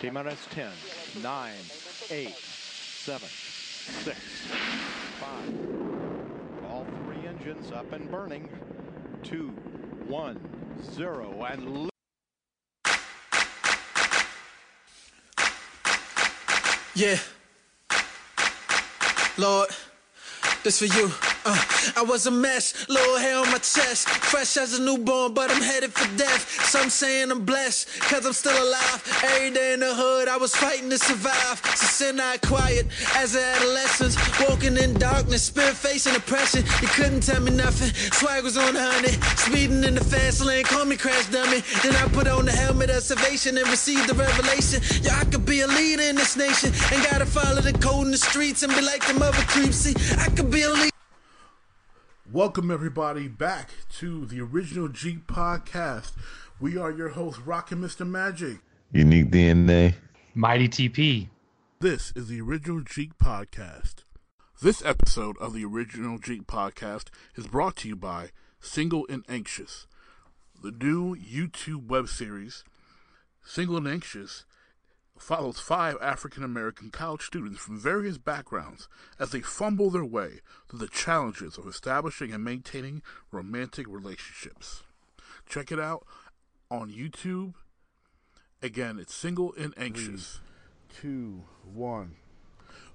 T minus 10, 9, 8, 7, 6, 5. All three engines up and burning. 2, 1, 0, and... Yeah. Lord, this for you. I was a mess, little hair on my chest, fresh as a newborn, but I'm headed for death. Some saying I'm blessed, cause I'm still alive. Every day in the hood, I was fighting to survive. It's a sin I acquired as an adolescent, walking in darkness, spirit facing oppression. You couldn't tell me nothing, swag was on 100, speeding in the fast lane, call me crash dummy. Then I put on the helmet of salvation and received the revelation. Yeah, I could be a leader in this nation, and gotta follow the code in the streets and be like the mother creeps. See, I could be a leader. Welcome everybody back to the Original Geek Podcast. We are your hosts, Rockin' Mr. Magic, Unique DNA, Mighty TP. This is the Original Geek Podcast. This episode of the Original Geek Podcast is brought to you by Single and Anxious, the new YouTube web series. Single and Anxious follows 5 African-American college students from various backgrounds as they fumble their way through the challenges of establishing and maintaining romantic relationships. Check it out on YouTube. Again, it's Single and Anxious. 3, 2, 1.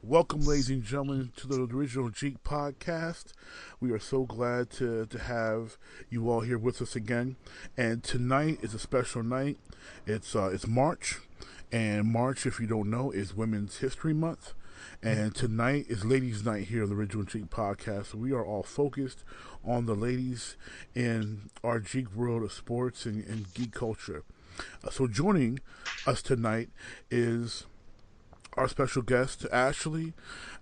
Welcome, ladies and gentlemen, to the Original Geek Podcast. We are so glad to have you all here with us again. And tonight is a special night. It's March. And March, if you don't know, is Women's History Month. And tonight is Ladies' Night here on the Original Geek Podcast. So we are all focused on the ladies in our geek world of sports and geek culture. So joining us tonight is our special guest, Ashley.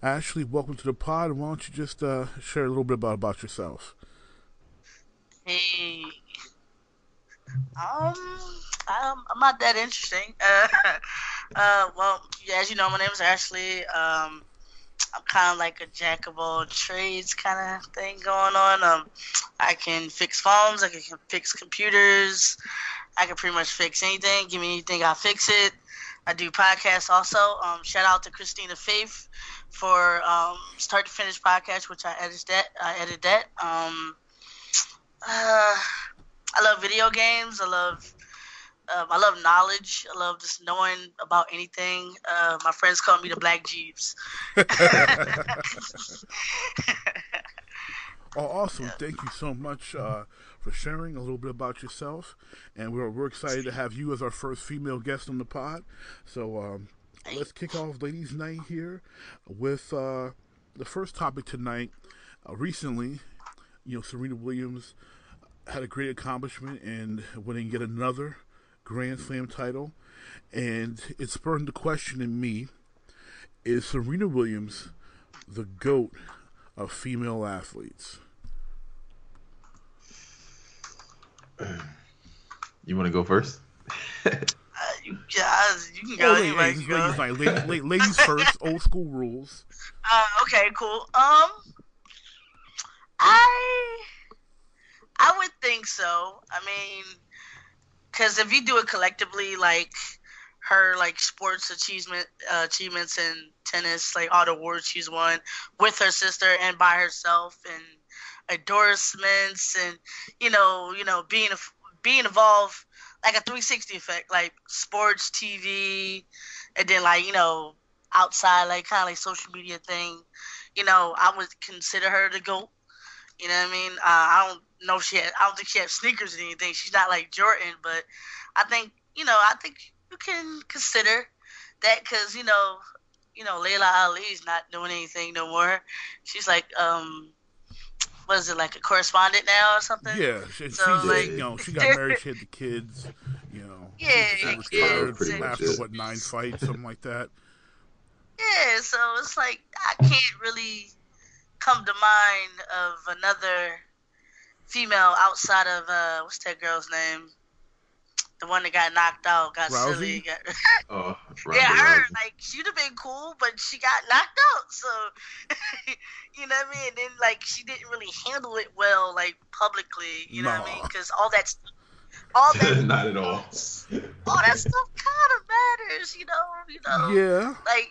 Ashley, welcome to the pod. Why don't you just share a little bit about yourself? Hey. I'm not that interesting. Well, yeah, as you know, my name is Ashley. I'm kind of like a jack of all trades kind of thing going on. I can fix phones. I can fix computers. I can pretty much fix anything. Give me anything, I'll fix it. I do podcasts also. Shout out to Christina Faith for Start to Finish podcast, which I edit that. I love video games. I love knowledge. I love just knowing about anything. My friends call me the Black Jeeves. Oh, awesome. Yeah. Thank you so much for sharing a little bit about yourself. And we're excited to have you as our first female guest on the pod. So let's kick off Ladies' Night here with the first topic tonight. Recently, Serena Williams had a great accomplishment in winning yet another Grand Slam title, and it spurred the question in me: is Serena Williams the GOAT of female athletes? You want to go first? You can go. Ladies first. Old school rules. Okay, cool. I would think so. I mean, because if you do it collectively, like her, like sports achievements in tennis, like all the awards she's won with her sister and by herself, and endorsements, and being involved, like a 360 effect, like sports, TV, and then like outside, like kind of like social media thing. I would consider her the GOAT. You know what I mean? I don't think she had sneakers or anything. She's not like Jordan, but I think you can consider that because Layla Ali is not doing anything no more. She's like what is it, like a correspondent now or something? Yeah, she got married, she had the kids. She retired after 9 fights, something like that. Yeah, so it's like I can't really come to mind of another female outside of what's that girl's name? The one that got knocked out, got Rousey? Silly. Yeah, her. Like she'd have been cool, but she got knocked out. So you know what I mean? And then like she didn't really handle it well, like publicly. You know what I mean? Because all that stuff, not at all. All that stuff kind of matters. you know? Yeah. Like,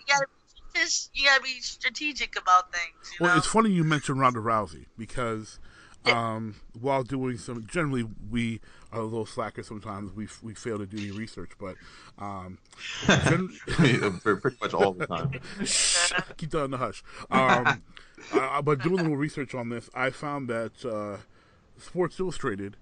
you gotta be strategic about things, you know? Well, it's funny you mentioned Ronda Rousey, because while doing some, generally we are a little slacker sometimes, we fail to do any research, but pretty much all the time. Keep that in the hush. But doing a little research on this, I found that Sports Illustrated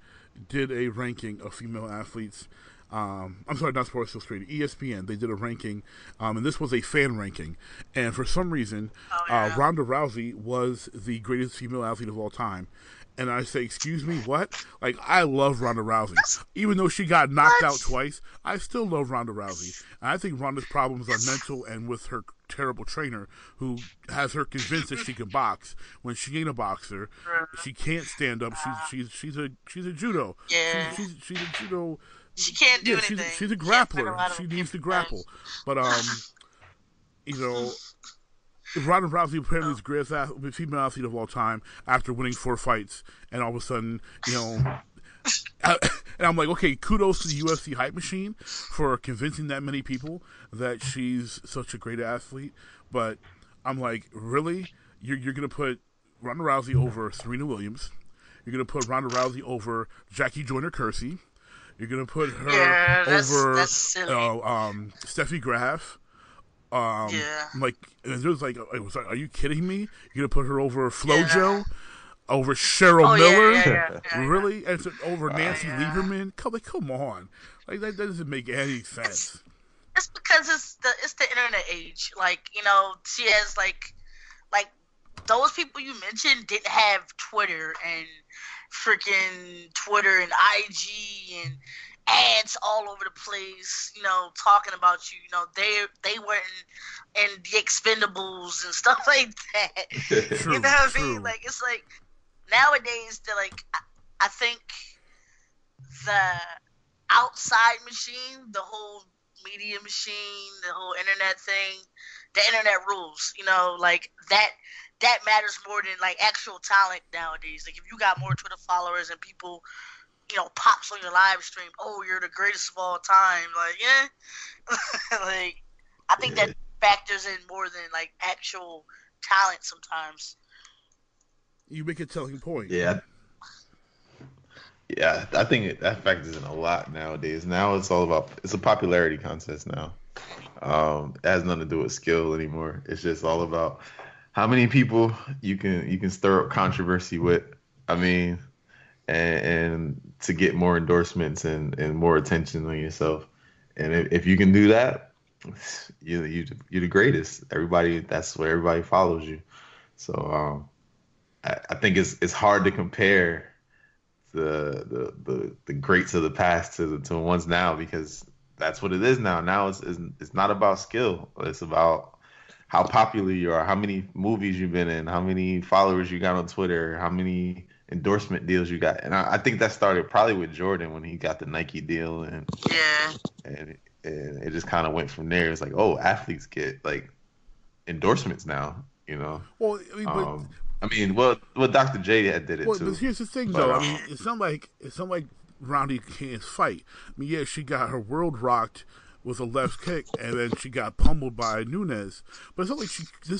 did a ranking of female athletes. I'm sorry, not Sports Illustrated, ESPN. They did a ranking, and this was a fan ranking. And for some reason, Ronda Rousey was the greatest female athlete of all time. And I say, excuse me, what? Like, I love Ronda Rousey. Even though she got knocked out twice, I still love Ronda Rousey. And I think Ronda's problems are mental and with her terrible trainer who has her convinced that she can box when she ain't a boxer. She can't stand up. She's a judo. Yeah. She's a judo. She can't do anything. She's a grappler. She needs to grapple. But, you know, Ronda Rousey apparently is the greatest female athlete of all time after winning 4 fights, and all of a sudden, you know, and I'm like, okay, kudos to the UFC hype machine for convincing that many people that she's such a great athlete. But I'm like, really? You're gonna put Ronda Rousey over Serena Williams? You're gonna put Ronda Rousey over Jackie Joyner-Kersee? You're gonna put her over Steffi Graf? Like, and there's like, I was like, are you kidding me? You're gonna put her over FloJo, over Cheryl Miller, really? And so, over Nancy Lieberman? Come on, like that doesn't make any sense. It's because it's the internet age. Like, you know, she has like those people you mentioned didn't have Twitter and freaking Twitter and IG and ads all over the place, you know, talking about you. You know, they weren't in the Expendables and stuff like that. True, you know what I mean? Like, it's like nowadays, they're like, I think the outside machine, the whole media machine, the whole internet thing, the internet rules. You know, like that matters more than like actual talent nowadays. Like, if you got more Twitter followers and people, you know, pops on your live stream, oh, you're the greatest of all time. Like, yeah. Like, I think that factors in more than, like, actual talent sometimes. You make a telling point. Yeah. Yeah, I think that factors in a lot nowadays. Now it's all about, it's a popularity contest now. It has nothing to do with skill anymore. It's just all about how many people you can stir up controversy with. I mean, and to get more endorsements and more attention on yourself. And if you can do that, you're the greatest. Everybody, that's where everybody follows you. So I think it's hard to compare the greats of the past to the ones now, because that's what it is now. Now it's not about skill. It's about how popular you are, how many movies you've been in, how many followers you got on Twitter, how many endorsement deals you got. And I think that started probably with Jordan when he got the Nike deal, and it just kind of went from there. It's like, oh, athletes get like endorsements now, you know. Well, I mean, well, Dr. J did it too. But here's the thing, though. I mean, it's not like Ronda can't fight. I mean, yeah, she got her world rocked with a left kick, and then she got pummeled by Nunes. But it's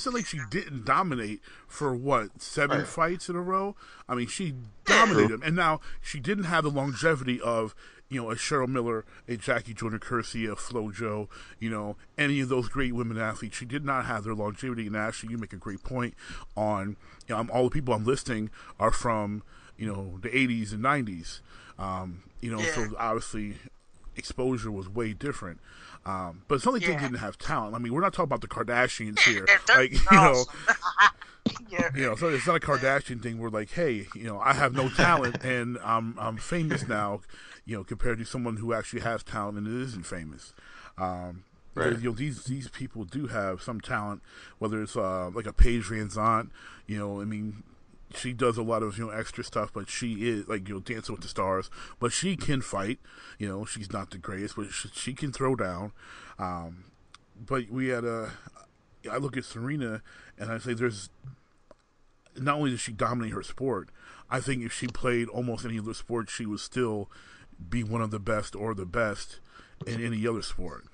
not like she didn't dominate for, what, 7 fights in a row? I mean, she dominated them. And now, she didn't have the longevity of, you know, a Cheryl Miller, a Jackie Joyner-Kersee, a FloJo, you know, any of those great women athletes. She did not have their longevity. And Ashley, you make a great point on, you know, all the people I'm listing are from, you know, the 80s and 90s. You know, so obviously exposure was way different, but it's not like they didn't have talent. I mean, we're not talking about the Kardashians here, like, you know, you know. So it's not a Kardashian thing. We're like, hey, you know, I have no talent, and I'm famous now, you know, compared to someone who actually has talent and isn't famous. You know, these people do have some talent, whether it's like a Paige VanZant, you know, I mean. She does a lot of, you know, extra stuff, but she is, like, you know, Dancing with the Stars. But she can fight. You know, she's not the greatest, but she can throw down. But we had I look at Serena, and I say there's, not only does she dominate her sport, I think if she played almost any other sport, she would still be one of the best or the best in any other sport.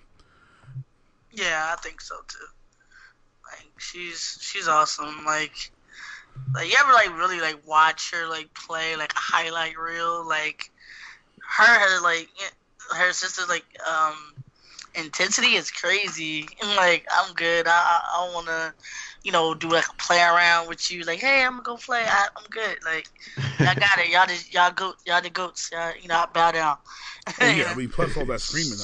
Yeah, I think so too. Like she's awesome. Like you ever really watch her play a highlight reel? Her sister's intensity is crazy. And I'm good. I want to do a play around with you. Hey, I'm gonna go play. I'm good. Y'all got it. Y'all the goats. Y'all, I bow down. Oh, yeah, plus all that screaming.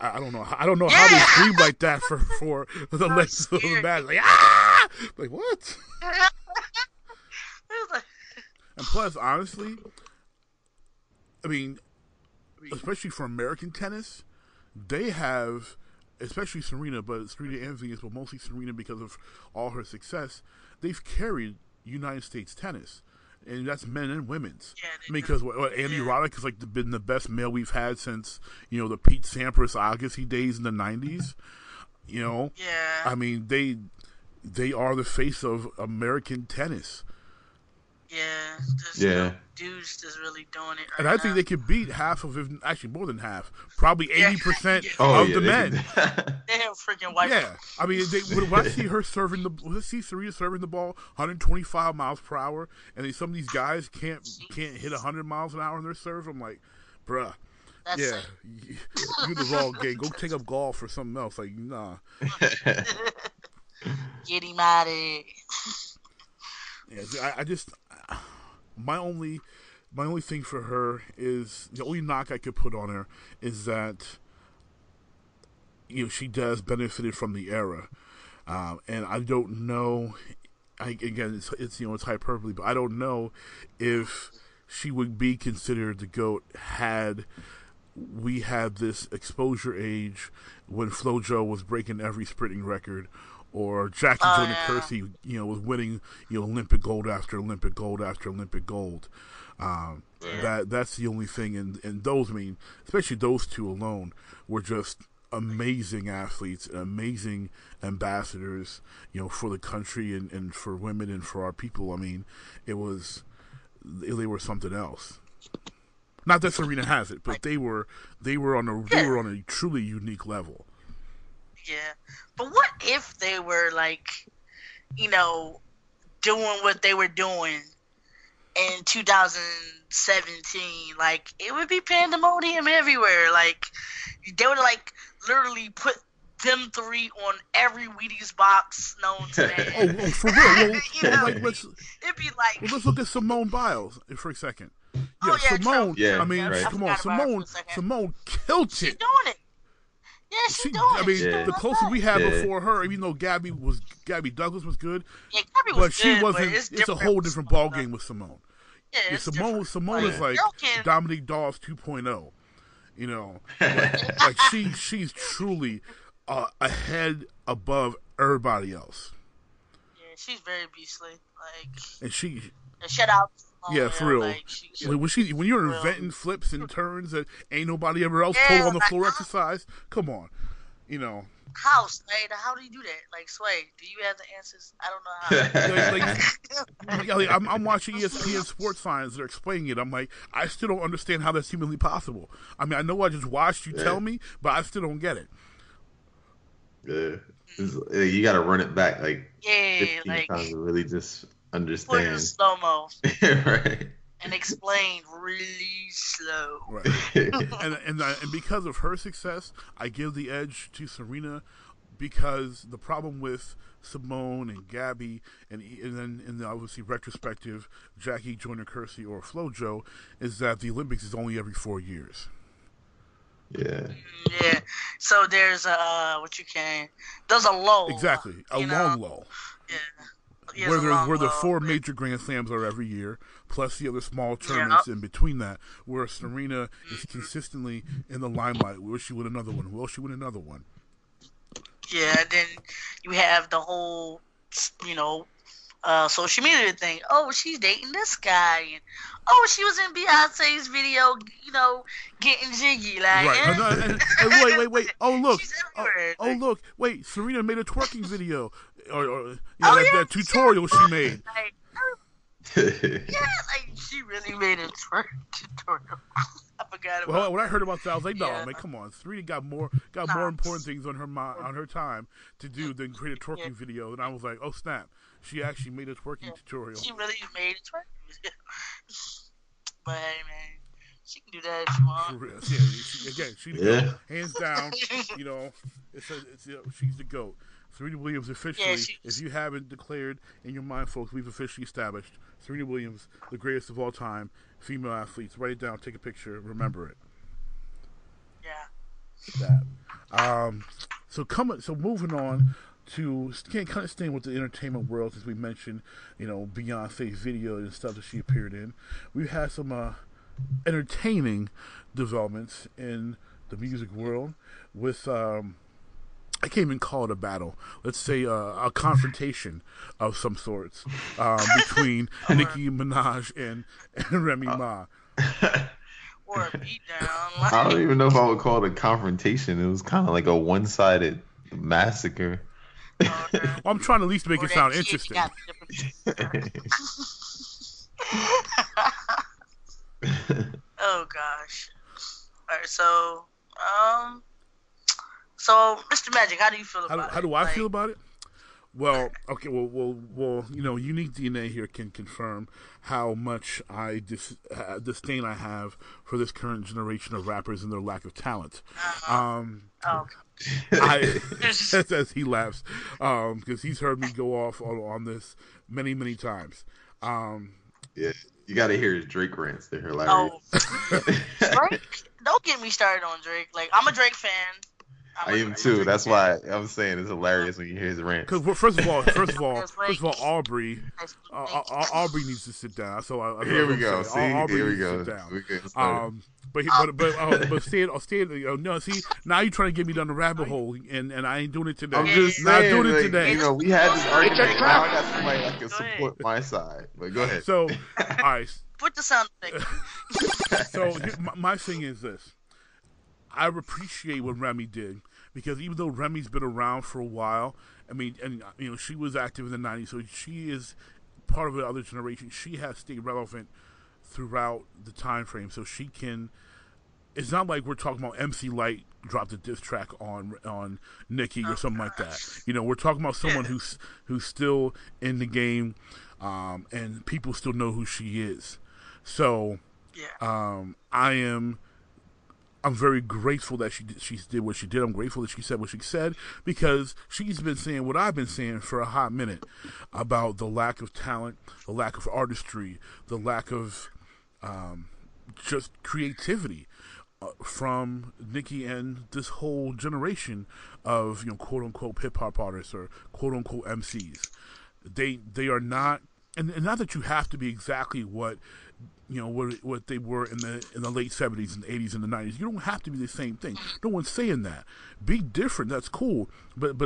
I don't know. Yeah. How they scream like that for the legs of the match. What? And plus, honestly, especially for American tennis, they have, especially Serena, but Serena and Venus, but mostly Serena because of all her success. They've carried United States tennis. And that's men and women's. Yeah, because Andy Roddick has been the best male we've had since the Pete Sampras, Agassi days in the '90s. Yeah. They are the face of American tennis. Yeah. Yeah. Dudes just really doing it. And I think they could beat half of, if actually more than half, probably 80% of the men. They have freaking white. Yeah. When I see her serving Serena serving the ball 125 miles per hour, and some of these guys can't hit 100 miles an hour in their serve. I'm like, bruh. That's you the ball game. Go take up golf or something else. Nah. Get him out of it. Yeah, my only thing for her is, the only knock I could put on her is that she does benefit from the era, and I don't know. Again, it's it's hyperbole, but I don't know if she would be considered the GOAT had we had this exposure age when FloJo was breaking every sprinting record. Or Jackie Joyner-Kersee, was winning Olympic gold after Olympic gold after Olympic gold. That's the only thing. And those, especially those two alone, were just amazing athletes, and amazing ambassadors, for the country and for women and for our people. They were something else. Not that Serena has it, but they were on a truly unique level. Yeah, but what if they were doing what they were doing in 2017? It would be pandemonium everywhere. They would literally put them three on every Wheaties box known today. Oh, for real? Let's look at Simone Biles for a second. Yeah, oh yeah, Simone. Yeah, right. Come on, Simone killed it. She's doing it. Yeah, she's doing it. The closest we had before her, even though Gabby Douglas was good. Yeah, Gabby was good, it's a whole different ball game with Simone. Yeah, Simone is Dominique Dawes 2.0. She's truly a head above everybody else. Yeah, she's very beastly. And she. Shout out. Yeah, for real. When you're inventing flips and turns that ain't nobody ever else pull on the floor exercise, come on, How, Sway? How do you do that? Sway, do you have the answers? I don't know how. I'm watching ESPN Sports Science. They're explaining it. I still don't understand how that's humanly possible. I know I just watched you tell me, but I still don't get it. Yeah, you got to run it back 15 times to really just. Understand. Put in slow mo. Right. And explain really slow. Right. and because of her success, I give the edge to Serena, because the problem with Simone and Gabby and then in the obviously retrospective Jackie Joyner-Kersee or FloJo is that the Olympics is only every 4 years. Yeah. Yeah. So there's there's a lull. Exactly. Long lull. Yeah. Where the four major Grand Slams are every year, plus the other small tournaments in between that, where Serena is consistently in the limelight. Will she win another one? Will she win another one? Yeah, then you have the whole, social media thing. Oh, she's dating this guy. And, oh, she was in Beyonce's video, getting jiggy. Right. Wait. Oh, look. Wait. Serena made a twerking video. Or that tutorial she made. Yeah, she really made a twerk tutorial. I forgot about. Well, when I heard about that, I was like, no, man, come on. Serena got more important things on her mind, on her time to do than create a twerking video. And I was like, oh snap, she actually made a twerking tutorial. She really made a twerking video. But hey, man, she can do that if she wants. Yeah, she's the GOAT. Hands down. You know, she's the GOAT. Serena Williams officially, if you haven't declared in your mind, folks, we've officially established Serena Williams, the greatest of all time, female athletes. Write it down, take a picture, remember it. Yeah. That. So moving on to kind of staying with the entertainment world, since we mentioned, you know, Beyonce's video and stuff that she appeared in. We've had some entertaining developments in the music world with I can't even call it a battle. Let's say a confrontation of some sorts between Nicki Minaj and Remy Ma. Or a beatdown. I don't even know if I would call it a confrontation. It was kind of like a one-sided massacre. Well, I'm trying to at least make it sound interesting. Oh, gosh. All right, so... So, Mr. Magic, how do you feel about it? How do I feel about it? Well, okay, well, you know, Unique DNA here can confirm how much disdain I have for this current generation of rappers and their lack of talent. As he laughs, because he's heard me go off on this many, many times. Yeah, you got to hear his Drake rants. They're hilarious. Oh. Drake? Don't get me started on Drake. Like, I'm a Drake fan. I am too. That's why I'm saying it's hilarious when you hear his rant. Because first of all, Aubrey needs to sit down. So here we go. See, here we go. But see, now you're trying to get me down the rabbit hole, and I ain't doing it today. I'm just not doing it today. You know, we had this argument. Now I got somebody that can support my side. But go ahead. So, all right. Put the sound effect. So my thing is this. I appreciate what Remy did, because even though Remy's been around for a while, I mean, and you know, she was active in the 90s, so she is part of the other generation. She has stayed relevant throughout the time frame, so she can. It's not like we're talking about MC Lyte dropped a diss track on Nicki or something like that. You know, we're talking about someone who's still in the game, and people still know who she is. So, I'm very grateful that she did what she did. I'm grateful that she said what she said, because she's been saying what I've been saying for a hot minute about the lack of talent, the lack of artistry, the lack of just creativity from Nicki and this whole generation of, you know, quote unquote hip hop artists or quote unquote MCs. They are not, and not that you have to be exactly what. You know what they were in the late 70s and 80s and the 90s. You don't have to be the same thing. No one's saying that. Be different. That's cool. But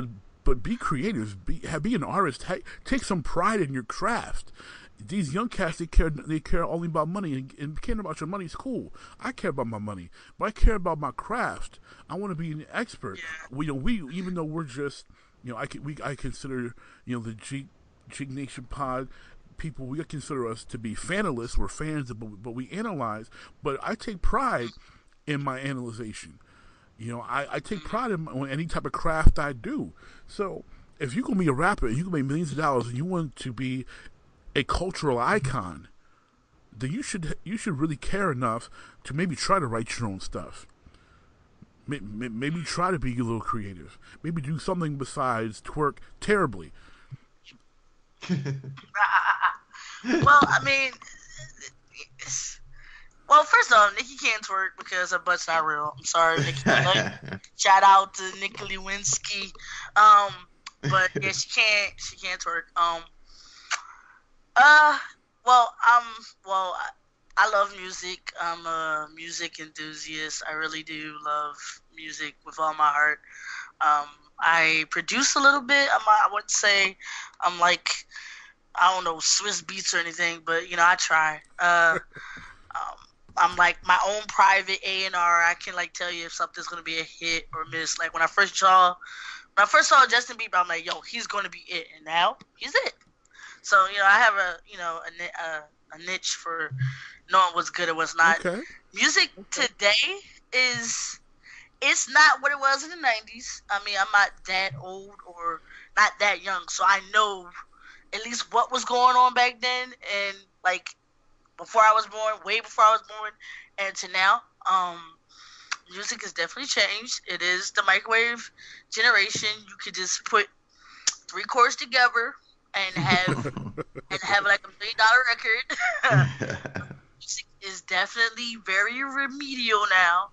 be creative. Be an artist. Take some pride in your craft. These young cats, they care only about money, and caring about your money is cool. I care about my money, but I care about my craft. I want to be an expert. We even though we're just, you know, I consider, you know, the Geek Nation pod. People, we consider us to be fanalists. We're fans, but we analyze. But I take pride in my analyzation. You know, I take pride in any type of craft I do. So if you can be a rapper and you can make millions of dollars and you want to be a cultural icon, then you should really care enough to maybe try to write your own stuff. Maybe try to be a little creative. Maybe do something besides twerk terribly. Well, I mean, well, first of all, Nicki can't twerk because her butt's not real. I'm sorry, Nicki. Shout out to Nicki Lewinsky. But yeah, she can't twerk. I love music. I'm a music enthusiast. I really do love music with all my heart. I produce a little bit. I wouldn't say I'm like, I don't know, Swiss Beats or anything, but, you know, I try. I'm like my own private A&R. I can, like, tell you if something's going to be a hit or miss. Like, when I first saw Justin Bieber, I'm like, yo, he's going to be it. And now he's it. So, you know, I have a, you know, a a niche for knowing what's good and what's not. Okay. Music today is, it's not what it was in the 90s. I mean, I'm not that old or not that young, so I know at least what was going on back then and, like, before I was born, way before I was born, and to now. Music has definitely changed. It is the microwave generation. You could just put three chords together and have like a $1 million record. Music is definitely very remedial now,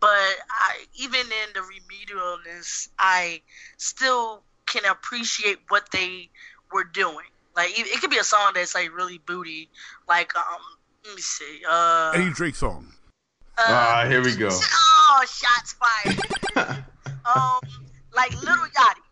but I, even in the remedialness, I still can appreciate what they were doing. Like, it could be a song that's like really booty. Like, let me see. Any Drake song. Here we go. Oh, shots fired. Like Lil Yachty.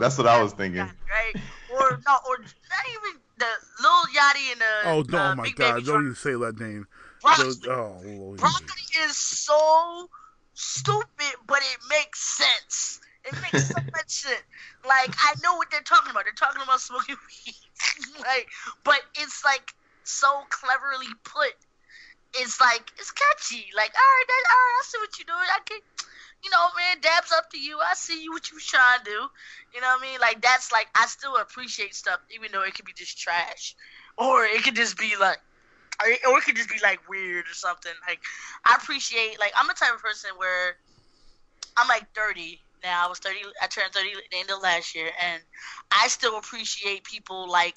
That's what I was thinking. Yachty, right? Or not even the Lil Yachty and the. Oh my God! Don't even say that name. Broccoli is so stupid, but it makes sense. It makes so much sense. Like, I know what they're talking about. They're talking about smoking weed. Like, but it's like so cleverly put. It's like, it's catchy. Like, all right, I see what you're doing. I can, you know, man, dabs up to you. I see you, what you trying to do. You know what I mean? Like, that's like, I still appreciate stuff, even though it could be just trash. Or it could just be like, weird or something. Like, I appreciate, like, I'm the type of person where I'm like 30 now. I turned 30 at the end of last year. And I still appreciate people like,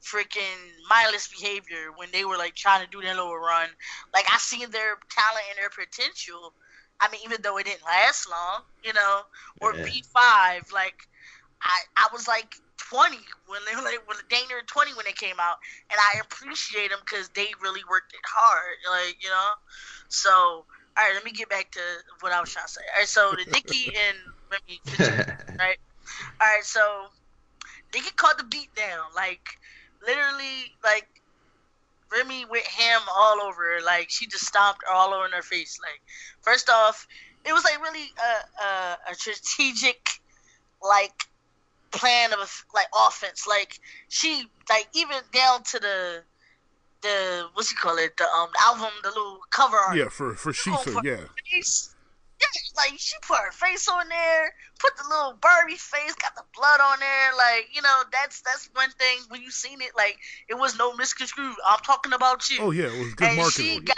freaking mindless behavior when they were like trying to do their little run. Like, I seen their talent and their potential. I mean, even though it didn't last long, you know. Or B5, like I was like 20 when they were like near 20 when they came out, and I appreciate them because they really worked it hard, like, you know. So, all right, let me get back to what I was trying to say. All right, so the Nicki and Remy, right? All right, so Nicki caught the beat down, like. Literally, like, Remy went ham all over her. Like, she just stomped all over in her face. Like, first off, it was, like, really a strategic, like, plan of, like, offense. Like, she, like, even down to the what's he call it, the album, the little cover art. Yeah, for Sheether, yeah. Like, she put her face on there, put the little Barbie face, got the blood on there. Like, you know, that's one thing. When you seen it, like, it was no misconstrued. I'm talking about you. Oh, yeah, it was good and marketing. She got,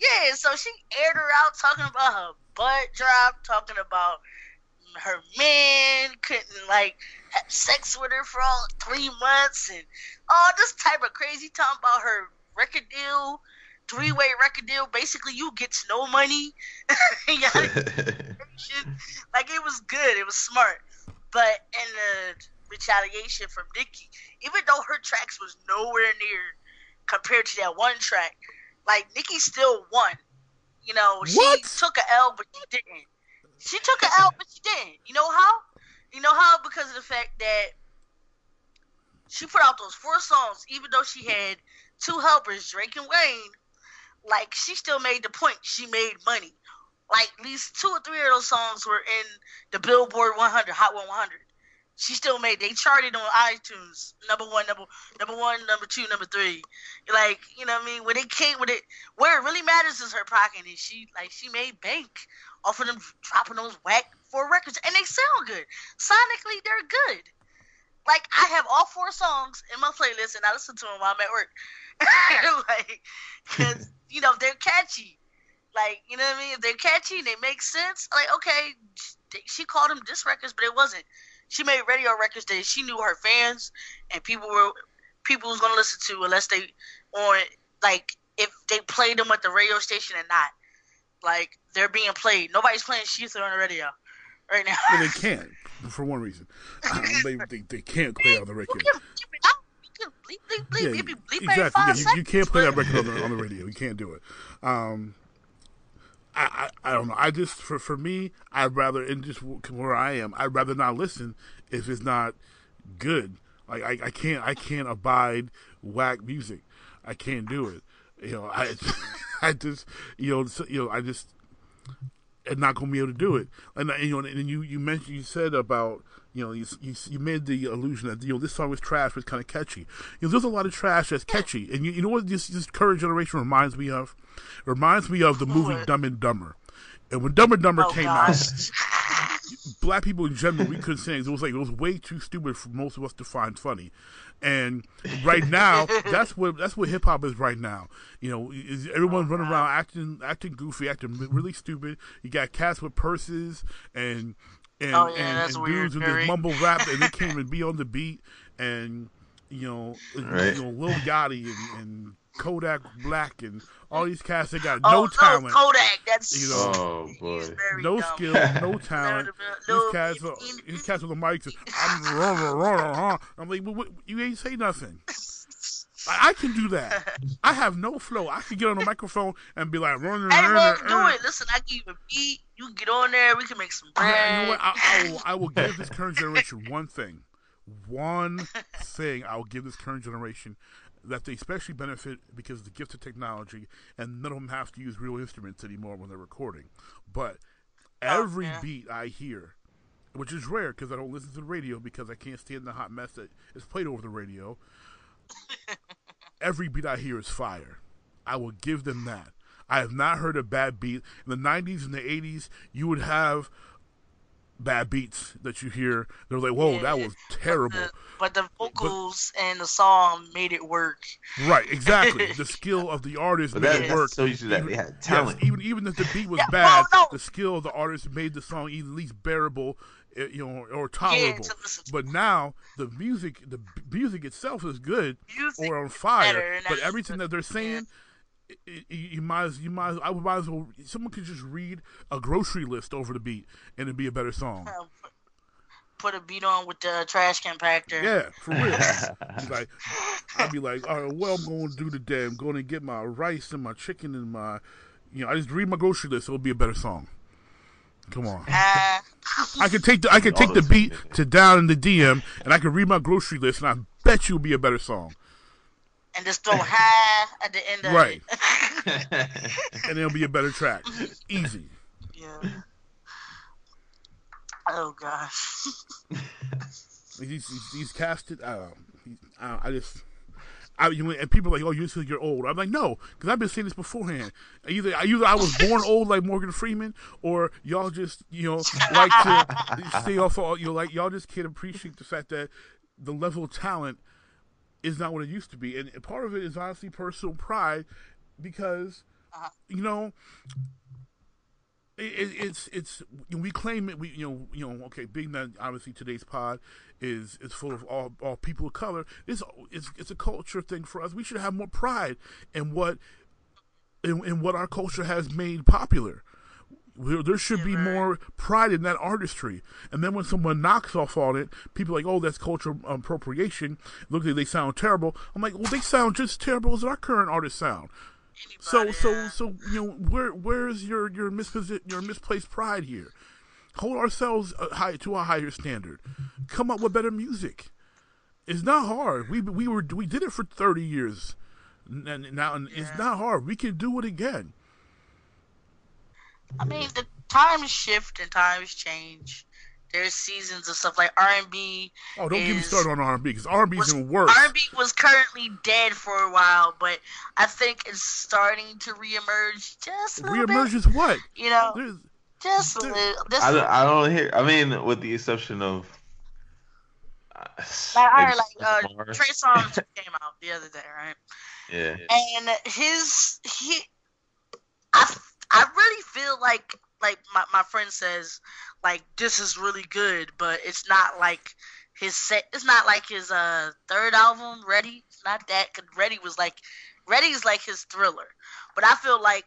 yeah, so she aired her out talking about her butt drop, talking about her man couldn't, like, have sex with her for all 3 months and all this type of crazy talking about her record deal. 3-way record deal. Basically, you get no money. Like, it was good. It was smart. But in the retaliation from Nicki, even though her tracks was nowhere near compared to that one track, like, Nicki still won. You know, she took an L, but she didn't. You know how? Because of the fact that she put out those 4 songs, even though she had 2 helpers, Drake and Wayne. Like, she still made the point. She made money. Like, at least 2 or 3 of those songs were in the Billboard 100, Hot 100. She still made. They charted on iTunes, number 1, number 2, number 3. Like, you know what I mean? When it came with it, where it really matters is her pocket, and she made bank off of them dropping those whack 4 records, and they sound good. Sonically, they're good. Like, I have all 4 songs in my playlist, and I listen to them while I'm at work. Like, because, you know, they're catchy. Like, you know what I mean? If they're catchy, they make sense. Like, okay, she called them diss records, but it wasn't. She made radio records that she knew her fans and people was going to listen to unless they, or, like, if they played them at the radio station or not. Like, they're being played. Nobody's playing Sheether on the radio right now. Well, they can't. For one reason, they can't play on the record. You can bleep, bleep, bleep, exactly. You can't play that record on the radio. You can't do it. I don't know. I just for me, I'd rather, and just where I am, I'd rather not listen if it's not good. Like, I can't abide whack music. I can't do it. You know, I just and not gonna be able to do it. And you mentioned, you made the allusion that this song was trash, but it's kind of catchy. There's a lot of trash that's catchy, and you know what this current generation reminds me of? It reminds me of the movie Dumb and Dumber. And when Dumb and Dumber came out, black people in general, we couldn't sing. It was way too stupid for most of us to find funny. And right now, that's what hip hop is right now. Is everyone running around acting goofy, acting really stupid. You got cats with purses and dudes with this mumble rap, and they can't even be on the beat. And Lil Yachty and Kodak Black and all these cats that got no talent. Kodak, that's no skill, no talent. These cats with the mics. I'm like, well, you ain't say nothing. I can do that. I have no flow. I can get on the microphone and be like, run, hey, man, do it. Listen, I can even beat. You can get on there. We can make some bread. Yeah, you know what? I will give this current generation one thing. One thing I will give this current generation. That they especially benefit because of the gift of technology, and none of them have to use real instruments anymore when they're recording. But every beat I hear, which is rare because I don't listen to the radio because I can't stand the hot mess that is played over the radio, every beat I hear is fire. I will give them that. I have not heard a bad beat. In the 90s and the 80s, you would have bad beats that you hear. They're like, whoa, that was terrible. But the vocals and the song made it work. Right, exactly. The skill of the artist made it work. So you that they had talent. Yes, even if the beat was bad, the skill of the artist made the song at least bearable, or tolerable. But now the music itself is good or on fire. But everything that they're saying. I might as well. Someone could just read a grocery list over the beat, and it'd be a better song. Put a beat on with the trash compactor. Yeah, for real. I'd be like, all right, what I'm going to do today? I'm going to get my rice and my chicken and my, I just read my grocery list. It'll be a better song. Come on. I could take the beat to down in the DM, and I could read my grocery list, and I bet you'll be a better song. And just throw high at the end of it. Right. And it'll be a better track. Easy. Yeah. Oh, gosh. These casted, and people are like, oh, you're old. I'm like, no, because I've been saying this beforehand. Either I was born old like Morgan Freeman, or y'all just, like to stay off all, like y'all just can't appreciate the fact that the level of talent is not what it used to be, and part of it is honestly personal pride, because it's we claim it. We okay, being that obviously today's pod is full of all people of color. It's a culture thing for us. We should have more pride in what our culture has made popular. There should be more pride in that artistry. And then when someone knocks off on it, people are like, oh, that's cultural appropriation. Look, they sound terrible. I'm like, well, they sound just terrible as our current artists sound. So where's your misplaced pride here? Hold ourselves to a higher standard. Come up with better music. It's not hard. We did it for 30 years. And now it's not hard. We can do it again. I mean, the times shift and times change. There's seasons and stuff like R&B. Oh, don't get me started on R&B, because R&B is even worse. R&B was currently dead for a while, but I think it's starting to reemerge just a little bit. Reemerge is what? Just a little. I don't hear. I mean, with the exception of Trey Songz came out the other day, right? Yeah. And I really feel like my friend says, like, this is really good, but it's not like his third album, Ready. It's not that, because Ready's like his Thriller. But I feel like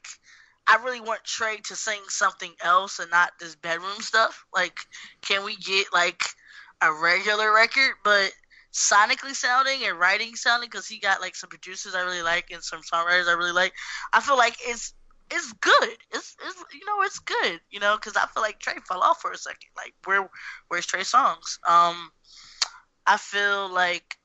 I really want Trey to sing something else and not this bedroom stuff. Like, can we get like a regular record, but sonically sounding and writing sounding? Because he got like some producers I really like and some songwriters I really like. I feel like it's good. It's good. Because I feel like Trey fell off for a second. Like, where's Trey Songz? I feel like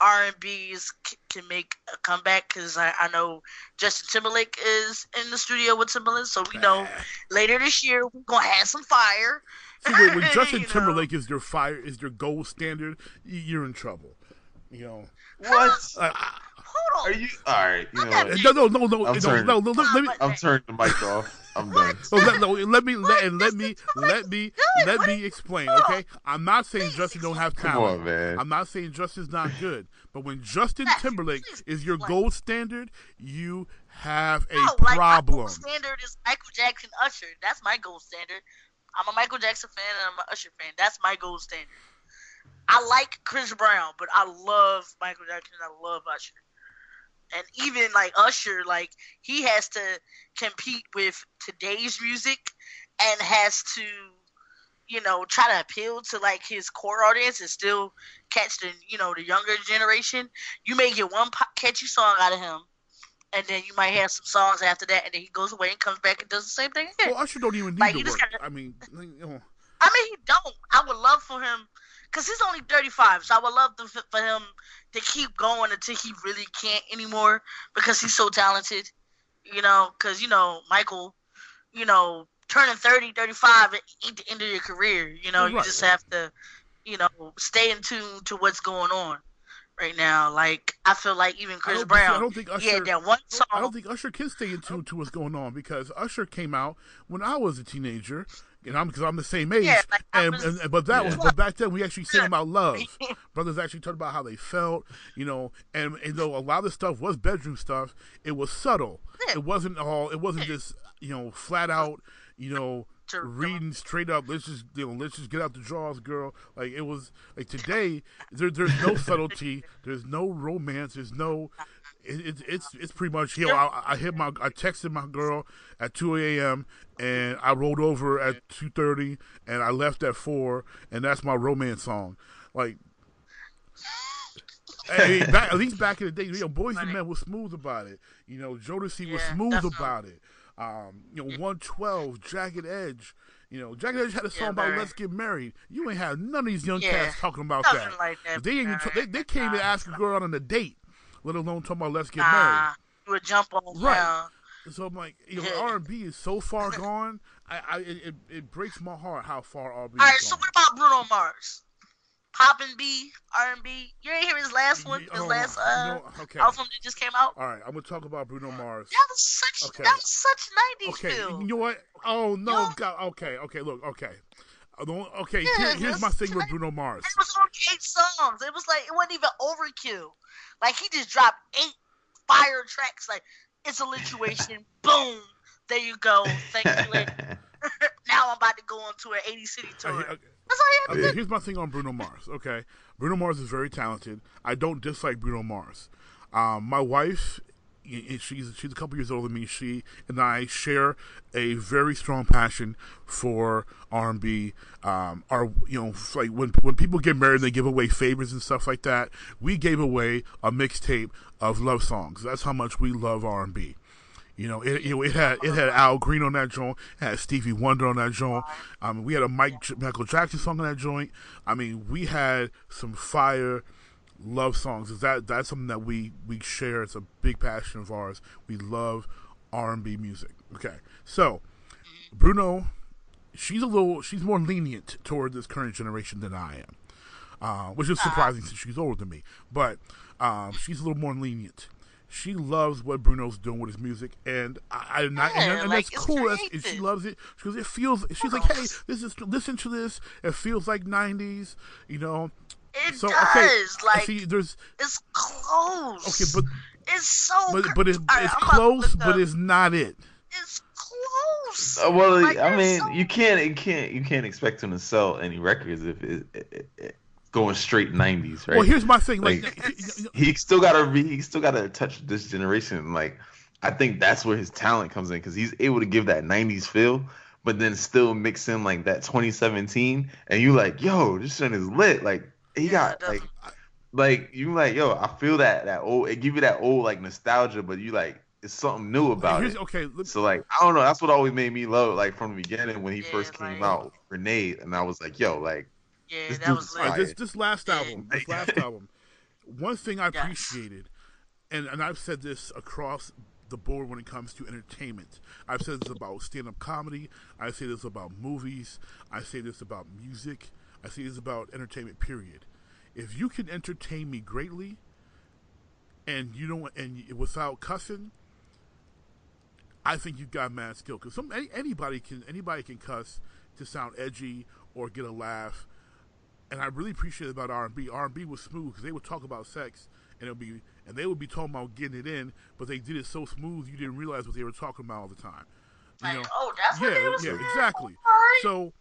R&Bs can make a comeback, because I know Justin Timberlake is in the studio with Timberlake, so we know later this year we're gonna have some fire. See, when Justin Timberlake is your fire, is your gold standard, you're in trouble. You know what? Hold on. Are you all right? You know what? No. I'm turning the mic off. I'm done. Let me explain. Okay, I'm not saying Justin don't have talent. Come on, man. I'm not saying Justin's not good. But when Justin Timberlake is your gold standard, you have a problem. My gold standard is Michael Jackson, Usher. That's my gold standard. I'm a Michael Jackson fan and I'm an Usher fan. That's my gold standard. I like Chris Brown, but I love Michael Jackson. I love Usher. And even, Usher, he has to compete with today's music and has to, try to appeal to, his core audience and still catch the, the younger generation. You may get one catchy song out of him, and then you might have some songs after that, and then he goes away and comes back and does the same thing again. Well, Usher don't even need to work. He don't. I would love for him... Because he's only 35, so I would love for him to keep going until he really can't anymore, because he's so talented, because, Michael, turning 30, 35 ain't the end of your career, right. You just have to, stay in tune to what's going on right now. I feel like even Chris Brown, that one song. I don't think Usher can stay in tune to what's going on, because Usher came out when I was a teenager. Because I'm the same age, but back then we actually sang about love. Brothers actually talked about how they felt, and though a lot of the stuff was bedroom stuff, it was subtle. Yeah. It wasn't just flat out, reading straight up. Let's just get out the drawers, girl. It was today. There's no subtlety. There's no romance. There's no. It's pretty much I texted my girl at 2 a.m. and I rolled over at 2:30 and I left at 4, and that's my romance song. At least back in the day, Boys and Men was smooth about it. Jodeci was smooth about it. 112, Jagged Edge. Jagged Edge had a song about Let's Get Married. You ain't have none of these young cats talking about that. They can't even ask a girl on a date, let alone talking about Let's Get Married. You would jump on right. So I'm like, R&B is so far gone. It breaks my heart how far R&B is. All right, so what about Bruno Mars? Poppin' B, R&B. You ain't hear his last one? Album that just came out? All right, I'm going to talk about Bruno Mars. That was such 90s feel. You know what? Oh, no. God. Okay. Okay, here's my thing with Bruno Mars. It was only 8 songs. It was it wasn't even overkill. He just dropped 8 fire tracks. It's a lituation. Boom. There you go. Thank you, lady. Now I'm about to go on to an 80 city tour. That's all I had to do. Here's my thing on Bruno Mars, okay? Bruno Mars is very talented. I don't dislike Bruno Mars. My wife, she's a couple years older than me. She and I share a very strong passion for R&B. When people get married, they give away favors and stuff like that. We gave away a mixtape of love songs. That's how much we love R&B. It had Al Green on that joint. It had Stevie Wonder on that joint. We had a Michael Jackson song on that joint. We had some fire love songs. That's something that we share. It's a big passion of ours. We love R&B music. Okay, so Bruno, she's more lenient toward this current generation than I am, which is surprising since she's older than me. But she's a little more lenient. She loves what Bruno's doing with his music, and that's cool. And she loves it because it feels. She's like, hey, listen to this. It feels like '90s, It does. Okay, it's close. Okay, but it's so. But it's close, but it's not it. It's close. You can't expect him to sell any records if it going straight '90s, right? Well, here's my thing. He still gotta touch this generation. I think that's where his talent comes in, because he's able to give that '90s feel, but then still mix in that 2017, and you yo, this shit is lit. He got you yo, I feel that old. It give you that old nostalgia, but you it's something new about it. Okay, so I don't know. That's what always made me love from the beginning when he first came out, Renee, and I was yo, this last album. one thing I appreciated, and I've said this across the board when it comes to entertainment. I've said this about stand-up comedy. I say this about movies. I say this about music. I say this about entertainment, period. If you can entertain me greatly, and you don't, and without cussing, I think you've got mad skill. Because anybody can cuss to sound edgy or get a laugh. And I really appreciate it about R&B. R&B was smooth because they would talk about sex, and they would be talking about getting it in, but they did it so smooth you didn't realize what they were talking about all the time. Exactly. Right. So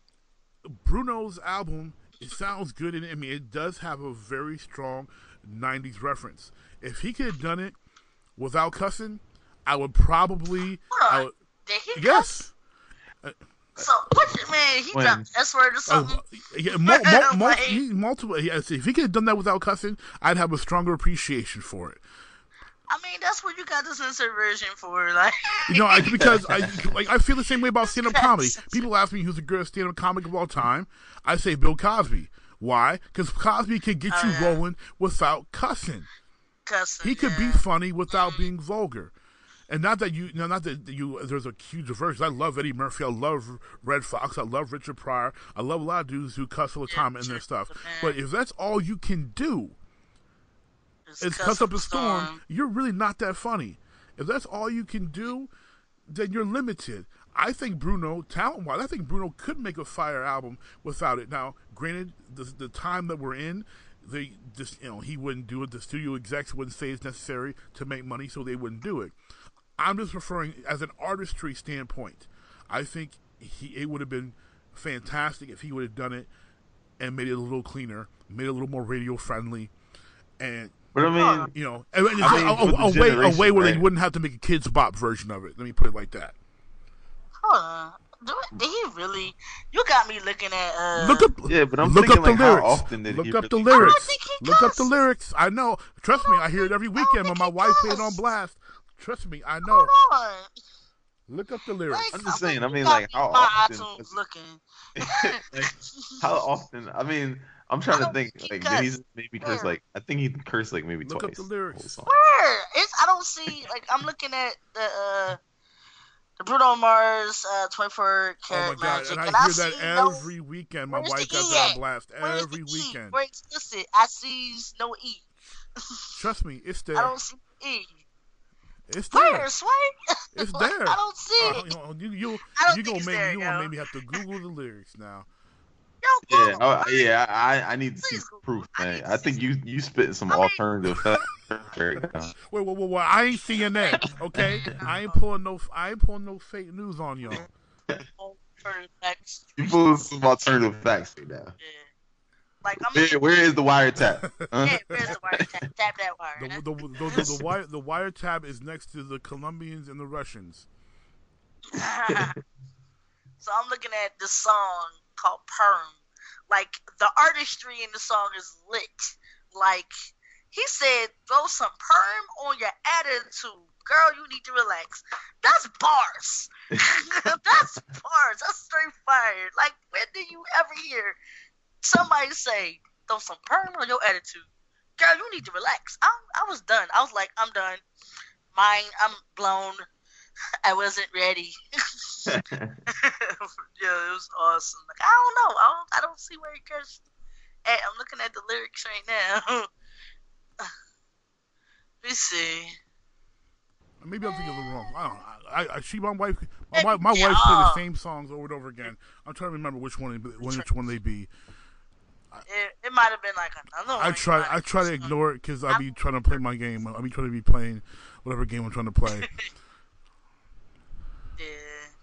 Bruno's album, it sounds good, and I mean it does have a very strong '90s reference. If he could have done it without cussing, I would probably. Hold on. Did he cuss? Yes. So what, man? He dropped S word or something. Multiple. Yes, if he could have done that without cussing, I'd have a stronger appreciation for it. I mean, that's what you got the censored version for, like. I feel the same way about stand-up comedy. People ask me who's the greatest stand-up comic of all time. I say Bill Cosby. Why? Because Cosby can get you rolling without cussing. He could be funny without being vulgar. And not that you. There's a huge divergence. I love Eddie Murphy. I love Red Fox. I love Richard Pryor. I love a lot of dudes who cuss all the time in their stuff. But if that's all you can do, it's cuss up a storm. You're really not that funny. If that's all you can do, then you're limited. I think Bruno, talent-wise, I think Bruno could make a fire album without it. Now, granted, the time that we're in, they just he wouldn't do it. The studio execs wouldn't say it's necessary to make money, so they wouldn't do it. I'm just referring as an artistry standpoint. I think it would have been fantastic if he would have done it and made it a little cleaner, made it a little more radio friendly, and but I mean, a way where they wouldn't have to make a kids' bop version of it. Let me put it like that. Hold on, did he really? You got me looking at Look up the lyrics. I know. Trust me, I hear it every weekend when my wife played it on blast. Trust me, I know. Hold on. Look up the lyrics. Like, I'm just saying. How often? I mean, I'm trying to think. I think he cursed like maybe twice. Look up the lyrics. I don't see. Like, I'm looking at the Bruno Mars 24 Karat Magic. And I hear that every weekend. My wife got that blast every weekend. I see no E. Trust me, it's there. I don't see E. It's there. It's there. I don't see it. You're gonna make me have to Google the lyrics now. I need to see proof, man. I think you spitting some alternative. Wait, I ain't seeing that. Okay, I ain't pulling no fake news on y'all. You pulling some alternative facts right now. Like, where is the wiretap? Where is the wiretap? Tap that wire. The wiretap is next to the Colombians and the Russians. So I'm looking at this song called Perm. Like, the artistry in the song is lit. Like, he said, throw some perm on your attitude. Girl, you need to relax. That's bars. That's bars. That's straight fire. Like, when do you ever hear somebody say, throw some perm on your attitude? Girl, you need to relax. I was done. I was like, I'm done. I'm blown. I wasn't ready. It was awesome. Like, I don't know. I don't see where he cursed. Hey, I'm looking at the lyrics right now. Let me see. Maybe I'm thinking of the wrong. I don't know. My wife played the same songs over and over again. I'm trying to remember which one they be. It might have been like another one. I try to ignore it because I be trying to play my game. I be trying to be playing whatever game I'm trying to play. Yeah.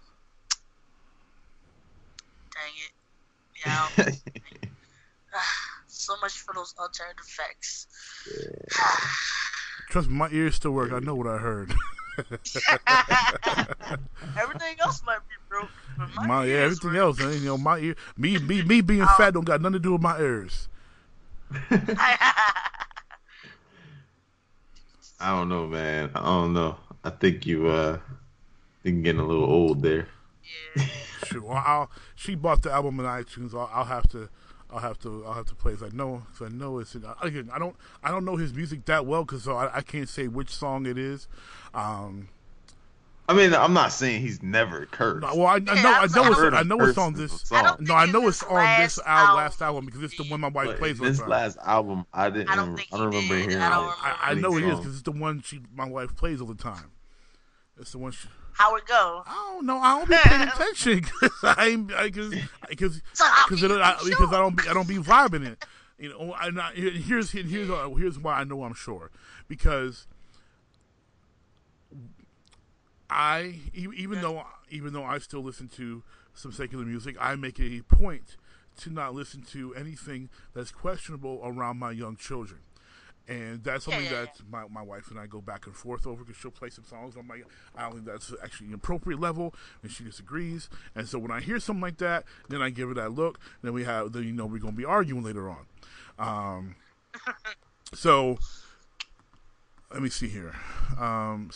Dang it. Yeah. So much for those alternative facts. Trust me, my ears still work. I know what I heard. Everything else might be broke. My ear. Me being fat don't got nothing to do with my ears. I don't know, man. I don't know. I think you getting a little old there. Yeah. Sure. She bought the album on iTunes. I'll have to. I'll have to play. Cause I know it's. Again, I don't know his music that well, cause I can't say which song it is. I mean, I'm not saying he's never cursed. No, well, I know it's on this. No, I know it's on this last album, because it's the one my wife plays. This last album, I don't remember hearing. I know it is, because it's the one my wife plays all the time. It's the one. How it go? I don't know. I don't be paying attention because I don't be vibing it. You know, here's why I know I'm sure, because even though I still listen to some secular music, I make a point to not listen to anything that's questionable around my young children. And that's something that my wife and I go back and forth over, because she'll play some songs. I'm like, I don't think that's actually an appropriate level, and she disagrees. And so when I hear something like that, then I give her that look. And then we're gonna be arguing later on. So let me see here. So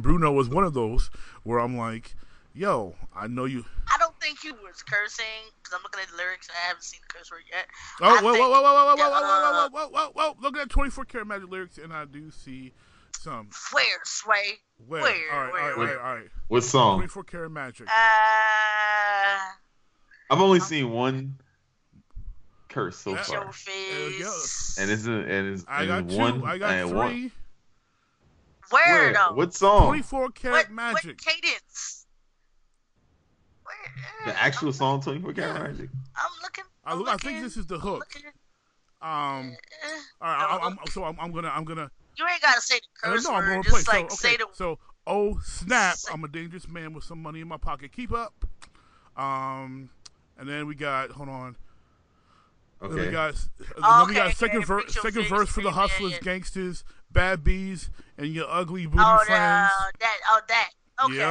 Bruno was one of those where I'm like, yo, I know you. I don't think he was cursing, because I'm looking at the lyrics and I haven't seen the curse word yet. Oh, whoa. Look at 24 Karat Magic lyrics, and I do see some. Where, Sway? Where? All right. What song? 24 Karat Magic. I've only seen one curse so far. Your face. And I got three. One. Where, though? What song? 24 Karat Magic. What cadence? The actual song, 24 Karat Magic. I think this is the hook. I'm gonna. You ain't gotta say the curse word. Just like say the. So, oh snap! I'm a dangerous man with some money in my pocket. Keep up. And then we got. Hold on. Okay. Then we got second verse for the hustlers, gangsters, bad bees, and your ugly booty friends. Oh that. Okay. Yep.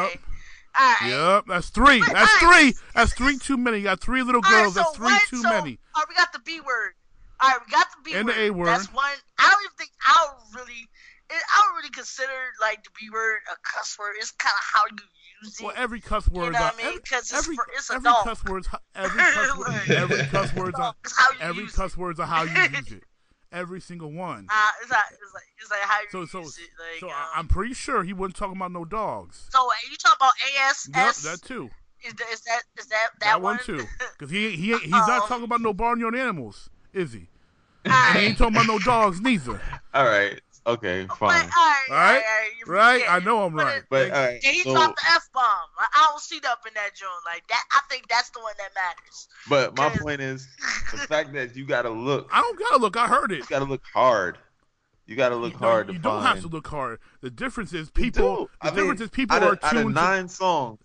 Right. Yep, that's three. That's three too many. You got three little girls. Right, so that's three too many. All right, we got the B word. All right, we got the B word. And the A word. That's one. I don't even think I don't really consider like the B word a cuss word. It's kind of how you use it. Well, every cuss word. You know what I mean? Because it's a dog. Every cuss word's how you use it. Every single one. It's like how you use it. Like, I'm pretty sure he wasn't talking about no dogs. So you talking about ASS? Yep, that too. Is that one too? Because he's not talking about no barnyard animals, is he? Right. He ain't talking about no dogs neither. All right. Okay. Fine. All right. Yeah, I know I'm right. He dropped the F bomb. I don't see that in that joint like that. I think that's the one that matters. But my point is the fact that you gotta look. I don't gotta look. I heard it. You gotta look hard. You gotta look hard. You don't have to look hard. The difference is people. Out of nine songs,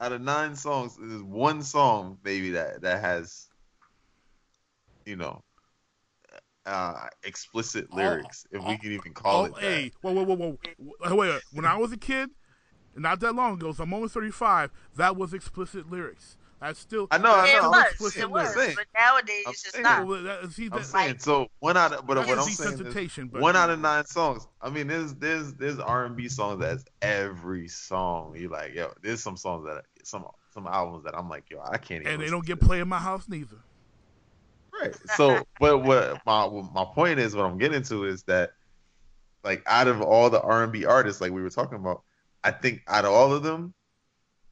there's one song maybe that has, you know, explicit lyrics, if we can even call it that. Hey, whoa. When I was a kid, not that long ago, so I'm almost 35, that was explicit lyrics. That's still... I know, it was, but nowadays it's not. One out of nine songs. I mean, there's R&B songs that's every song. You're like, yo, there's some songs that, some albums that I'm like, yo, I can't even... And they don't get played in my house neither. Right. So, but what my point is, what I'm getting to is that, like, out of all the R&B artists, like we were talking about, I think out of all of them,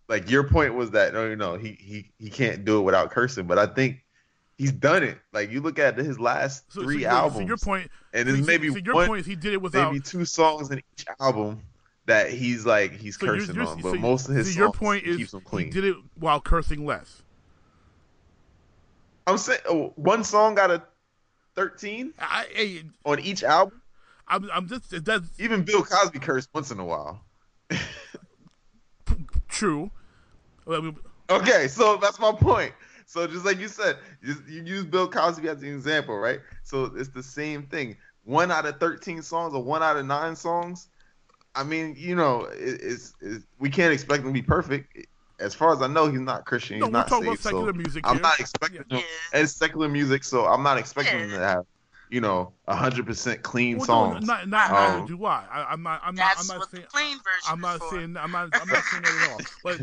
like your point was that he can't do it without cursing, but I think he's done it. Like you look at his last three albums. So your point, and there's he did it without maybe two songs in each album that he's like cursing on, but most of his songs, your point is, keeps him clean. He did it while cursing less. I'm saying one song out of 13 on each album. I'm just even Bill Cosby cursed once in a while. True. Okay, so that's my point. So just like you said, you use Bill Cosby as an example, right? So it's the same thing. One out of 13 songs or one out of nine songs. I mean, you know, it's we can't expect them to be perfect. As far as I know, he's not Christian. He's not saved. So I'm not expecting him. It's secular music, so I'm not expecting him to have, 100% clean songs. Not do I? I'm not saying that at all.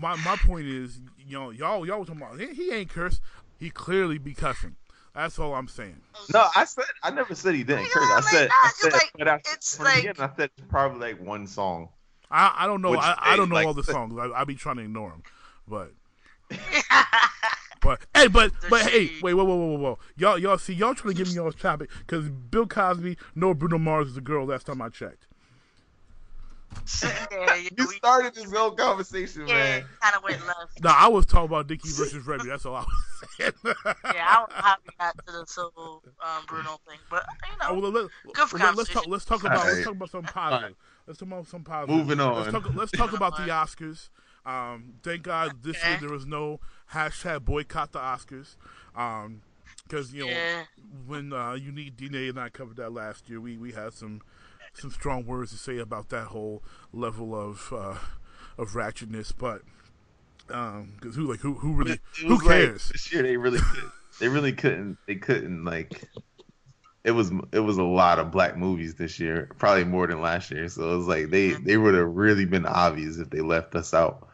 But my point is, y'all were talking about he ain't cursed. He clearly be cussing. That's all I'm saying. No, I never said he didn't curse. I said it's probably like one song. I don't know. I don't know like, all the songs. I be trying to ignore them, but. But hey, wait, whoa. Y'all trying to give me y'all's topic because Bill Cosby, no, Bruno Mars is a girl. Last time I checked. You started this whole conversation, man. Kind of went left. No, I was talking about Nicki versus Remy. That's all I was saying. I was hopping back to the whole Bruno thing, but you know, good for conversation. Let's talk about something positive. Let's talk about some positive. Moving on. Let's talk about the Oscars. Thank God this year there was no hashtag boycott the Oscars. Because when Unique DNA and I covered that last year, we had some strong words to say about that whole level of ratchetness, but because who cares? Like, this year they really couldn't like. It was a lot of black movies this year, probably more than last year. So it was like they would have really been obvious if they left us out.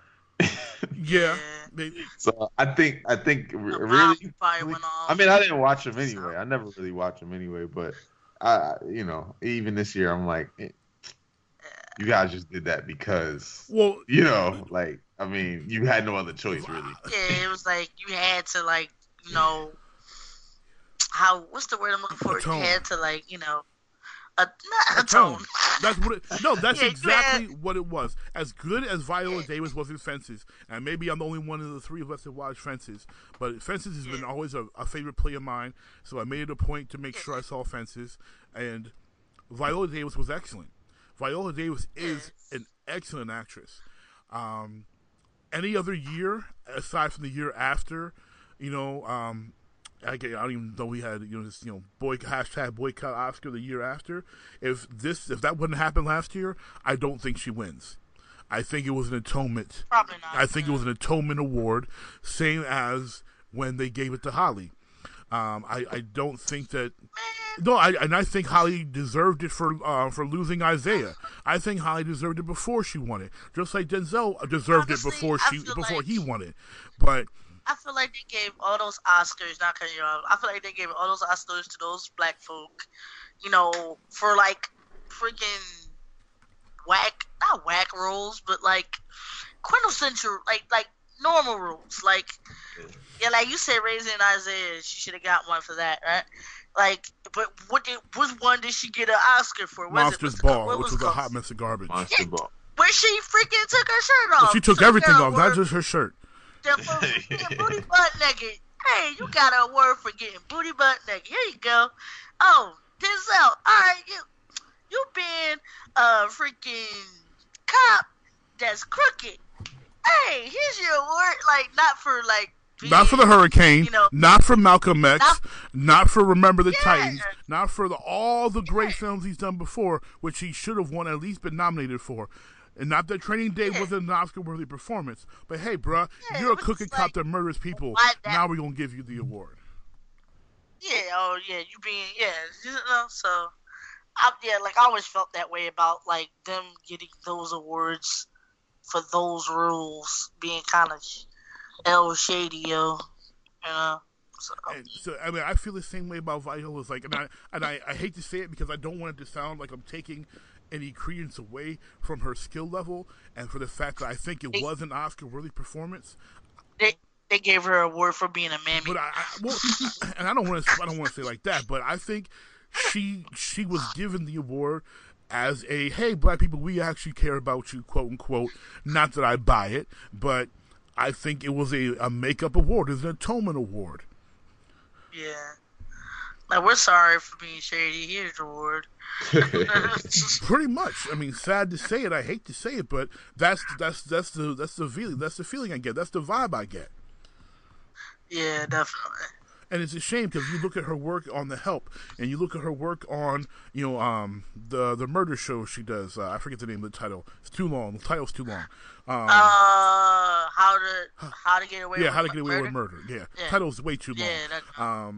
Yeah. Maybe. So I think really. I mean, I didn't watch them anyway. I never really watch them anyway, but. Even this year, I'm like, you guys just did that because, you had no other choice, really. Yeah, it was like you had to, like, what's the word I'm looking for? You had to, like, atone. That's exactly what it was. As good as Viola Davis was in Fences, and maybe I'm the only one of the three of us that watched Fences, but Fences has been always a favorite play of mine, so I made it a point to make sure I saw Fences, and Viola Davis was excellent. Viola Davis is an excellent actress. Any other year, aside from the year after, I don't even know we had hashtag boycott Oscar the year after. If that wouldn't happen last year, I don't think she wins. I think it was an atonement. Probably not. I think it was an atonement award, same as when they gave it to Holly. I don't think that. No, I think Holly deserved it for losing Isaiah. I think Holly deserved it before she won it, just like Denzel deserved it before he won it, but. I feel like they gave all those Oscars, not cutting you off. I feel like they gave all those Oscars to those black folk, for like freaking not whack rules, but like quintessential, like normal rules. Like, yeah, like you said, Raising Isaiah, she should have got one for that, right? Like, but which one did she get an Oscar for? Monster's Ball, which was a hot mess of garbage. Monster Ball. Where she freaking took her shirt off. Well, she took everything off, not just her shirt. Booty butt naked. Hey, you got a word for getting booty butt naked. Here you go. Oh, Denzel. All right, you been a freaking cop that's crooked. Hey, here's your award. Like not for the Hurricane. Not for Malcolm X. Not for Remember the Titans. Not for all the great films he's done before, which he should have won at least been nominated for. And not that Training Day wasn't an Oscar-worthy performance, but hey, bruh, you're a crooked cop that murders people. Now we're gonna give you the award. Yeah. Oh, yeah. You being So, I always felt that way about like them getting those awards for those rules being kind of El Shadio, So. I feel the same way about Viola's. Like, and I hate to say it because I don't want it to sound like I'm taking any credence away from her skill level and for the fact that I think it was an Oscar-worthy performance. They gave her an award for being a mammy. But I don't want to say like that, but I think she was given the award as a, hey, black people, we actually care about you, quote unquote. Not that I buy it, but I think it was a makeup award. It was an atonement award. Yeah. Like, we're sorry for being shady. Here's the award. Pretty much. I mean, sad to say it. I hate to say it, but that's the feeling. That's the feeling I get. That's the vibe I get. Yeah, definitely. And it's a shame because you look at her work on The Help, and you look at her work on the murder show she does. I forget the name of the title. It's too long. The title's too long. How to Get Away with Murder. Yeah. Title's way too long. Yeah.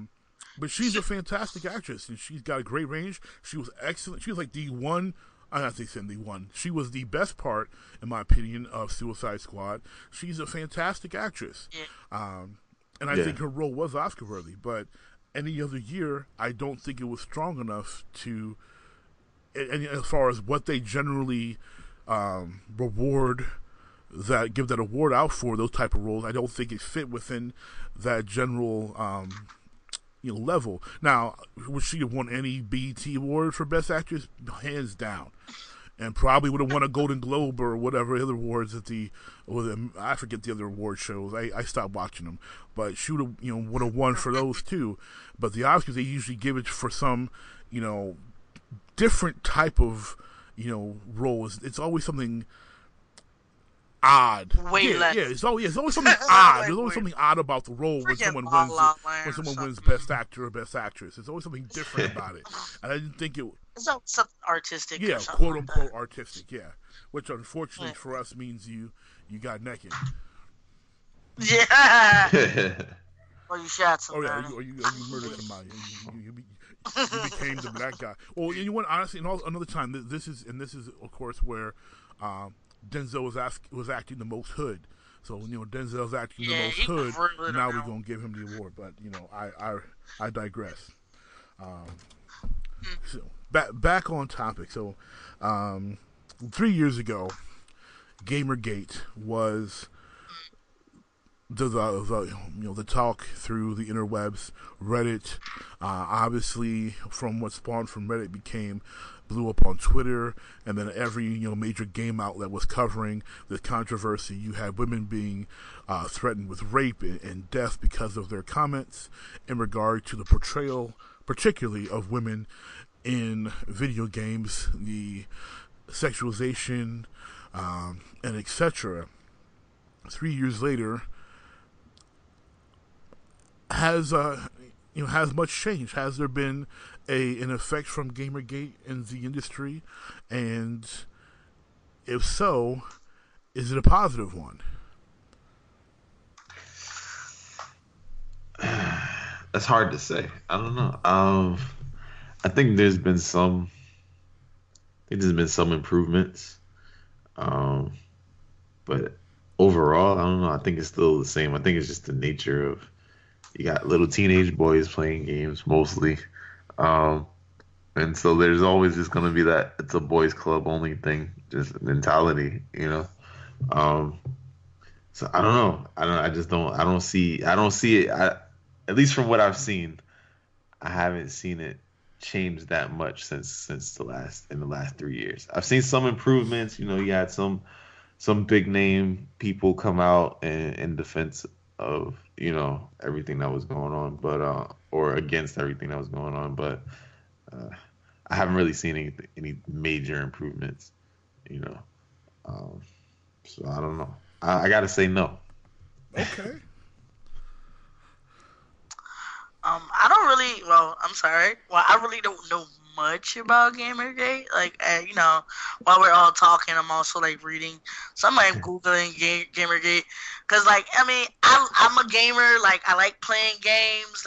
But she's a fantastic actress, and she's got a great range. She was excellent. She was like she was the best part, in my opinion, of Suicide Squad. She's a fantastic actress. Yeah. And I think her role was Oscar-worthy. But any other year, I don't think it was strong enough to, and as far as what they generally reward, that give that award out for those type of roles, I don't think it fit within that general level. Now, would she have won any BET award for Best Actress? Hands down. And probably would have won a Golden Globe or whatever other awards at the, I forget the other award shows. I stopped watching them, but she would have, would have won for those too. But the Oscars, they usually give it for some, different type of, role. It's always something odd. It's always something odd. There's always something odd about the role when someone wins Best Actor or Best Actress. There's always something different about it. And I didn't think it. It's all something artistic. Yeah, quote unquote artistic. Yeah, which unfortunately for us means you got naked. Yeah. Or you shot somebody. Oh yeah, or you murdered somebody. You became the black guy. Well, you want honestly, another time. This is of course where Denzel was acting the most hood. So Denzel's acting the most hood. Now we're gonna give him the award, but I digress. So. Back on topic. So, 3 years ago, Gamergate was the talk through the interwebs, Reddit. Obviously, from what spawned from Reddit blew up on Twitter, and then every major game outlet was covering the controversy. You had women being threatened with rape and death because of their comments in regard to the portrayal, particularly of women in video games, the sexualization, and etc. 3 years later, has much changed? Has there been an effect from Gamergate in the industry? And if so, is it a positive one? That's hard to say. I don't know. I think there's been some improvements, but overall, I don't know. I think it's still the same. I think it's just the nature of you got little teenage boys playing games mostly, and so there's always just gonna be that it's a boys' club only thing, just mentality, So I don't know. I don't see it. At least from what I've seen, I haven't seen it changed that much since the last 3 years. I've seen some improvements. You had some big name people come out in defense of everything that was going on, but or against everything that was going on. But I haven't really seen any major improvements. So I don't know. I gotta say no. Okay. I really don't know much about Gamergate. Like, while we're all talking, I'm also, reading. So I'm, Googling Gamergate. Because, I'm a gamer. I like playing games.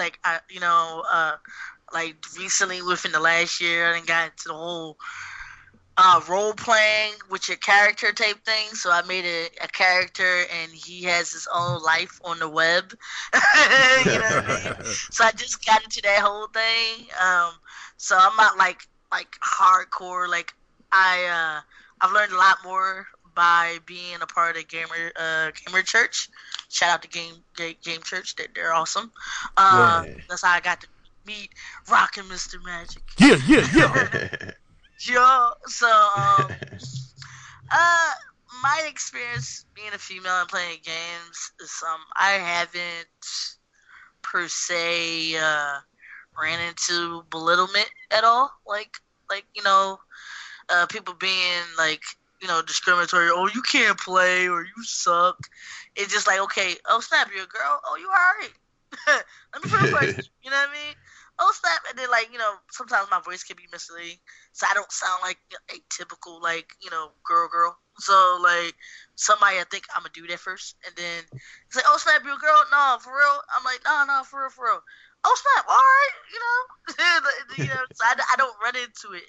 Recently, within the last year, I got into the whole role-playing with your character type thing. So I made a character, and he has his own life on the web. You know what I mean? So I just got into that whole thing. So I'm not like hardcore. I've learned a lot more by being a part of Gamer Church. Shout out to Game Church. They're awesome. That's how I got to meet Rockin' Mr. Magic. Yeah. Yeah, so my experience being a female and playing games is I haven't per se ran into belittlement at all, people being discriminatory. Oh, you can't play, or you suck. It's just okay. Oh snap, you're a girl. Oh, you all right? Let me put it first. You know what I mean? Oh snap! And then sometimes my voice can be misleading, so I don't sound like a typical girl. So, like, somebody, I think, I'm going to do that first. And then it's like, oh, snap, you a girl? No, for real? I'm like, no, for real, for real. Oh, snap, all right, you know. So I don't run into it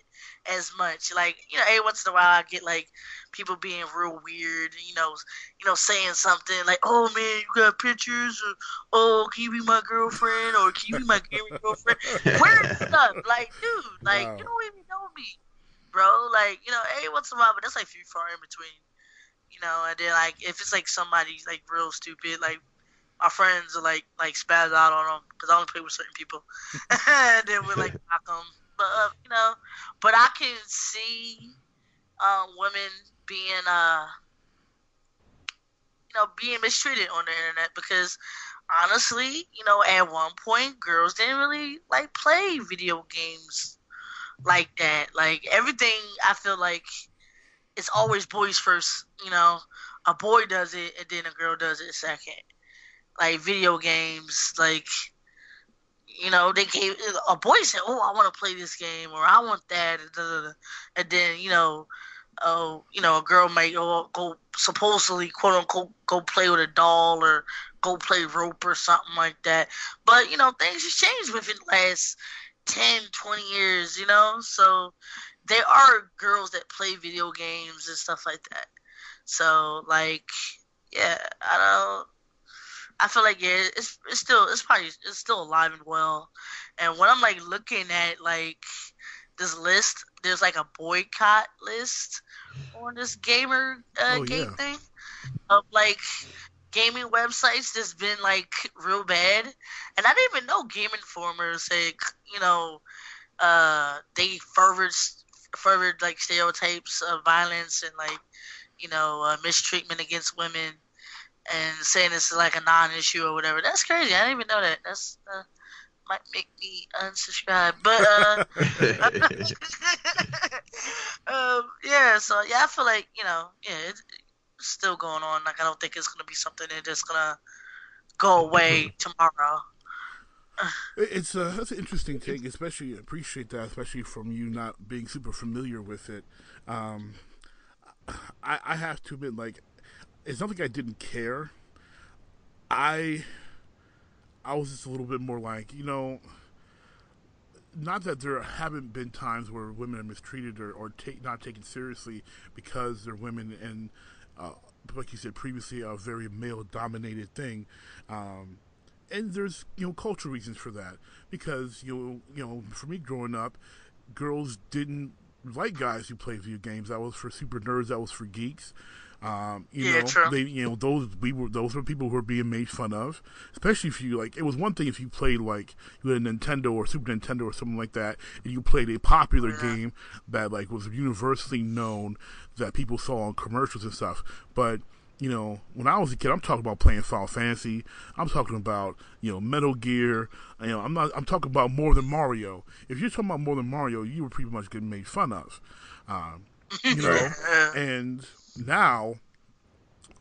as much. Like, you know, every once in a while I get, like, people being real weird, you know, saying something like, oh, man, you got pictures? Or, oh, can you be my girlfriend? Or can you be my girlfriend? Weird stuff. Like, dude, like, wow. You don't even know me, bro. Like, you know, every once in a while, but that's, like, few far in between, you know. And then, like, if it's, like, somebody, like, real stupid, like, my friends are like spaz out on them because I only play with certain people. And then we like knock them, but you know. But I can see women being being mistreated on the internet because honestly, you know, at one point girls didn't really like play video games like that. Like everything, I feel like it's always boys first. You know, a boy does it and then a girl does it second. Like video games, like, you know, they gave a boy said, oh, I want to play this game or I want that. And then, you know, oh, you know, a girl might go supposedly, quote unquote, go play with a doll or go play rope or something like that. But, you know, things have changed within the last 10, 20 years, you know. So there are girls that play video games and stuff like that. So, like, yeah, I feel like yeah, it's probably still alive and well. And when I'm like looking at like this list, there's like a boycott list on this gamer game thing of like gaming websites that's been like real bad. And I didn't even know Game Informer said they furthered like stereotypes of violence and like mistreatment against women. And saying this is like a non-issue or whatever. That's crazy. I didn't even know that. That's might make me unsubscribe. But, yeah, so, yeah, I feel like, it's still going on. Like, I don't think it's going to be something that's going to go away tomorrow. That's an interesting thing, especially appreciate that, especially from you not being super familiar with it. I have to admit, like, it's not like I didn't care. I was just a little bit more like, not that there haven't been times where women are mistreated or not taken seriously because they're women and, like you said previously, a very male-dominated thing. And there's, cultural reasons for that because, for me growing up, girls didn't like guys who played video games. That was for super nerds. That was for geeks. True. Those were people who were being made fun of, especially if you like, it was one thing if you played like you had a Nintendo or Super Nintendo or something like that, and you played a popular game that like was universally known that people saw on commercials and stuff. But, when I was a kid, I'm talking about playing Final Fantasy. I'm talking about, Metal Gear. I'm talking about more than Mario. If you're talking about more than Mario, you were pretty much getting made fun of, and now,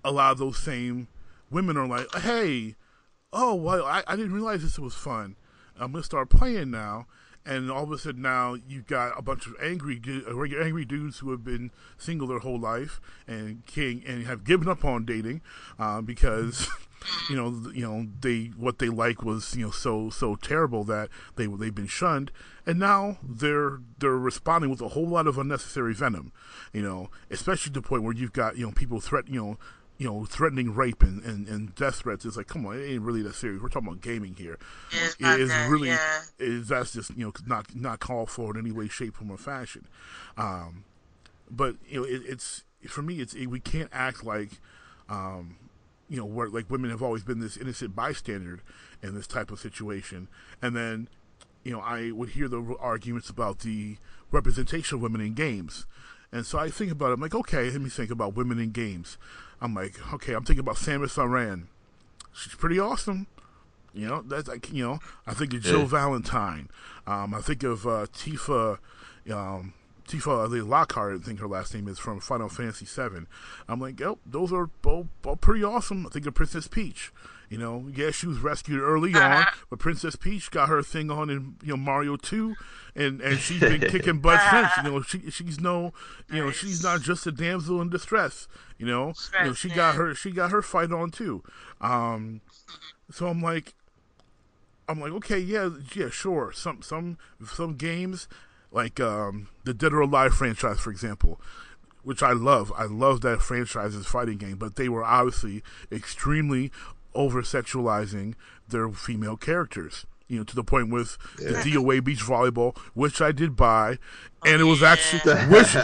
a lot of those same women are like, hey, oh, well, I didn't realize this was fun. I'm going to start playing now. And all of a sudden now you've got a bunch of angry dudes who have been single their whole life and have given up on dating because they what they like was so terrible that they've been shunned, and now they're responding with a whole lot of unnecessary venom, especially to the point where you've got people threatening rape and death threats. It's like, come on, it ain't really that serious. We're talking about gaming here. That's just not called for in any way, shape, form, or fashion. But it's for me, we can't act like where like women have always been this innocent bystander in this type of situation, and then I would hear the arguments about the representation of women in games. And so I think about it. I'm like, okay, let me think about women in games. I'm like, okay, I'm thinking about Samus Aran. She's pretty awesome. That's like, I think of Jill Valentine. I think of Tifa Lockhart, I think her last name is, from Final Fantasy VII. I'm like, oh, those are both pretty awesome. I think of Princess Peach. You know, yeah, she was rescued early on, but Princess Peach got her thing on in Mario 2, and she's been kicking butt since. You know, she's not just a damsel in distress. She got her fight on too. So I'm like, okay, yeah, sure. Some games like the Dead or Alive franchise, for example, which I love. I love that franchise's fighting game, but they were obviously extremely over-sexualizing their female characters, to the point with the DOA beach volleyball, which I did buy, and it was actually, which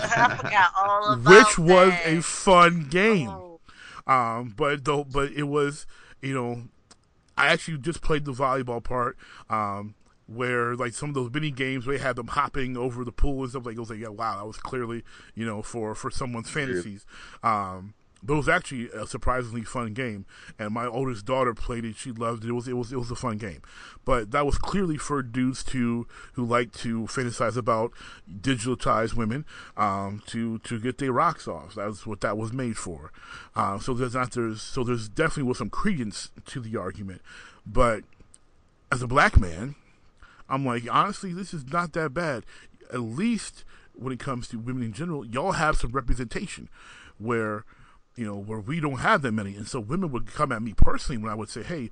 was a fun game. But it was, I actually just played the volleyball part, where like some of those mini games where they had them hopping over the pool and stuff, like it was like, yeah, wow, that was clearly for someone's fantasies. But it was actually a surprisingly fun game, and my oldest daughter played it. She loved it. It was a fun game, but that was clearly for dudes who like to fantasize about digitalized women to get their rocks off. That's what that was made for. So there's definitely was some credence to the argument, but as a black man, I'm like, honestly, this is not that bad. At least when it comes to women in general, y'all have some representation where we don't have that many. And so women would come at me personally when I would say, hey,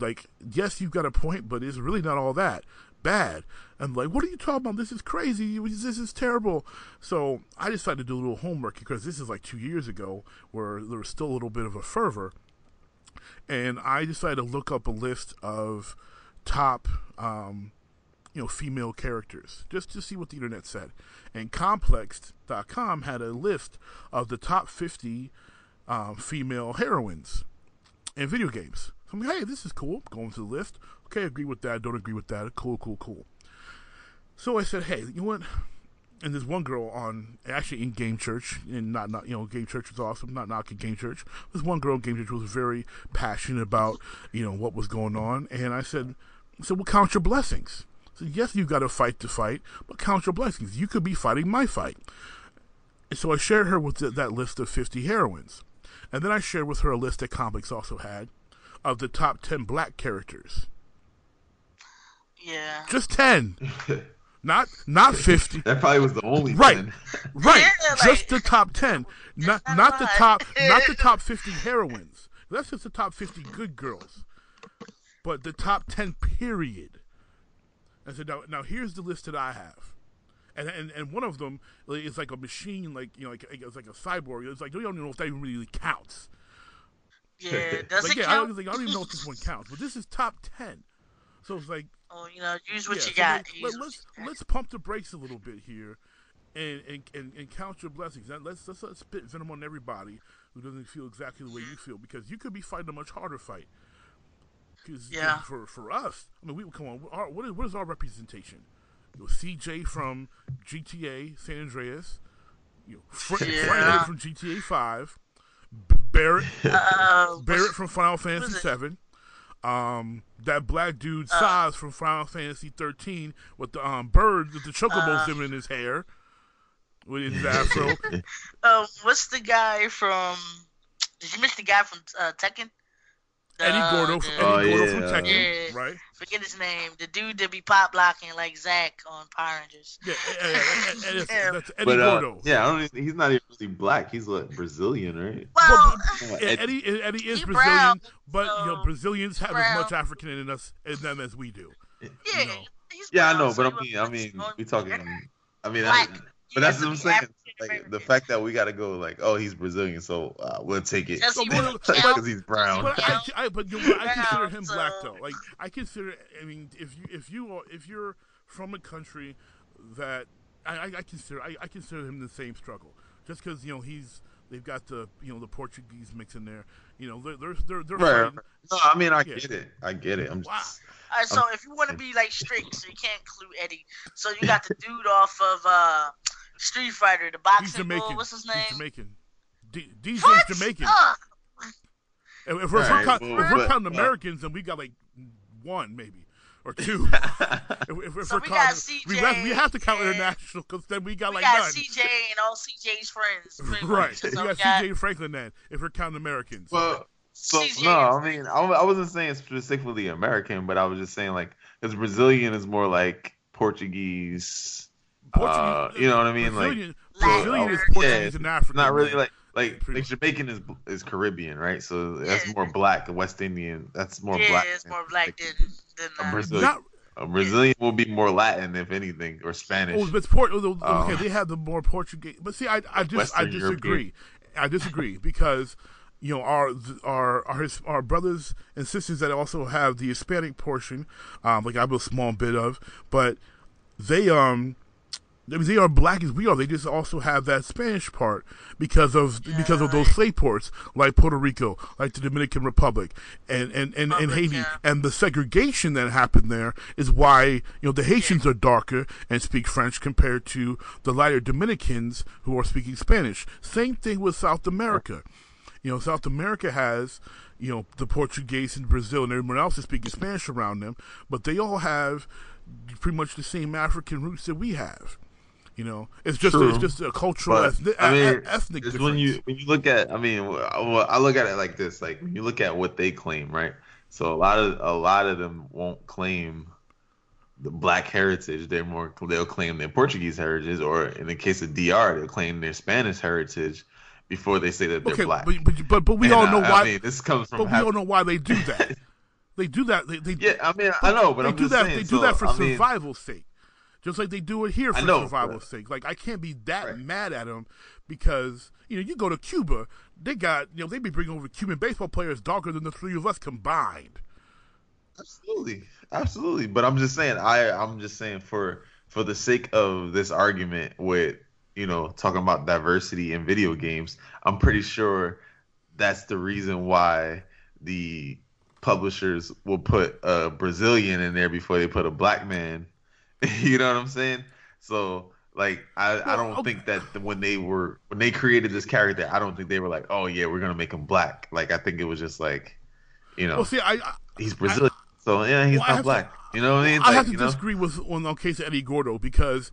like, yes, you've got a point, but it's really not all that bad. I'm like, what are you talking about? This is crazy. This is terrible. So I decided to do a little homework, because this is like 2 years ago where there was still a little bit of a fervor. And I decided to look up a list of top, female characters, just to see what the internet said. And Complex.com had a list of the top 50 female heroines in video games. So I'm like, hey, this is cool. Going to the list. Okay, agree with that. Don't agree with that. Cool. So I said, hey, you know what? And there's one girl in Game Church, and not Game Church was awesome. Not knocking Game Church. There's one girl in Game Church who was very passionate about what was going on. And I said, so we'll count your blessings. So yes, you've got a fight to fight, but count your blessings. You could be fighting my fight. And so I shared her with that list of 50 heroines. And then I shared with her a list that Complex also had of the top 10 black characters. Yeah. Just 10. Not 50. That probably was the only 10. Right. Yeah, just the top 10. Not the top, not the top 50 heroines. That's just the top 50 good girls. But the top 10, period. I said, now here's the list that I have, and one of them is like a machine, it's like a cyborg. It's like, you don't even know if that even really counts. Yeah, doesn't count. I don't even know if this one counts, but this is top 10, so it's like, use what you got. Let's pump the brakes a little bit here, and count your blessings. Now let's spit venom on everybody who doesn't feel exactly the way you feel, because you could be fighting a much harder fight. Yeah. For us, I mean, we would come on. What is our representation? CJ from GTA San Andreas, Frank from GTA 5, Barrett from Final Fantasy 7, that black dude Saz from Final Fantasy 13 with the bird with the chocobo symbol in his hair, with his afro. What's the guy from? Did you miss the guy from Tekken? Eddie Gordo from Tekken, right? Forget his name. The dude that be pop blocking like Zach on Power Rangers. Yeah, that's Eddie Gordo. Yeah, he's not even really black. He's like Brazilian, right? Well, Eddie is Brazilian, brown, but Brazilians have as much African in them as we do. Yeah, brown, I know, but I mean, we talking. But that's what I'm saying. Like, the fact that we got to go like, oh, he's Brazilian, so we'll take it because he's brown. But I consider him black though. Like if you're from a country that I consider him the same struggle, just because they've got the the Portuguese mix in there. They're right. No, I mean I get it. I'm just. All right, so if you want to be like strict, so you can't include Eddie. So you got the dude off of Street Fighter, the boxing bull. What's his name? He's Jamaican. DJ's Jamaican. If we're counting Americans, then we got like one maybe or two. We have to count international, because then we got none. CJ and all CJ's friends. Right. So we got CJ and Franklin then, if we're counting Americans. Well, So no, I mean, I wasn't saying specifically American, but I was just saying like, because Brazilian is more like Portuguese, you know what I mean? Brazilian, like Brazilian is Portuguese and African. Not really like Jamaican is Caribbean, right? So that's more black. West Indian, that's more black. Yeah, it's more black than Brazilian. Brazilian will be more Latin, if anything, or Spanish. Oh, but they have the more Portuguese. But see, I disagree because you know our brothers and sisters that also have the Hispanic portion, like I have a small bit of, but they are black as we are. They just also have that Spanish part because of those slave ports like Puerto Rico, like the Dominican Republic, and Haiti, and the segregation that happened there is why the Haitians are darker and speak French compared to the lighter Dominicans who are speaking Spanish. Same thing with South America. South America has the Portuguese and Brazil and everyone else is speaking Spanish around them, but they all have pretty much the same African roots that we have. It's just a cultural ethnic difference. When you look at, I look at it like this: like when you look at what they claim, right? So a lot of them won't claim the black heritage. They'll claim their Portuguese heritage, or in the case of DR, they'll claim their Spanish heritage before they say that they're black. But we all know why. This comes from. But we all know why they do that. They do that. I know, but I'm just saying. They do that for survival's sake. Just like they do it here for survival's sake. Like I can't be that mad at them because you go to Cuba, they got they be bringing over Cuban baseball players darker than the three of us combined. Absolutely. But I'm just saying, I'm just saying for the sake of this argument with talking about diversity in video games, I'm pretty sure that's the reason why the publishers will put a Brazilian in there before they put a black man. You know what I'm saying? So, like, I don't think that when they created this character, I don't think they were like, oh yeah, we're gonna make him black. Like, I think it was just like, he's Brazilian, he's not black. I mean? I have to disagree with on the case of Eddie Gordo because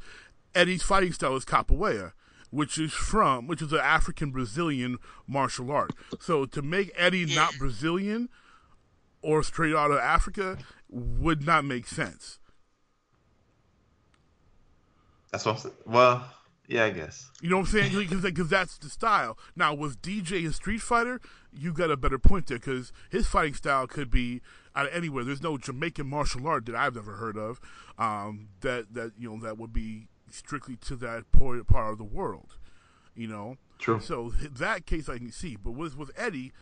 Eddie's fighting style is capoeira, which is an African Brazilian martial art. So to make Eddie not Brazilian or straight out of Africa would not make sense. That's what I'm saying. Well, yeah, I guess. You know what I'm saying? Because that's the style. Now, with DJ and Street Fighter, you got a better point there because his fighting style could be out of anywhere. There's no Jamaican martial art that I've never heard of that would be strictly to that part of the world. True. So that case I can see, but with Eddie,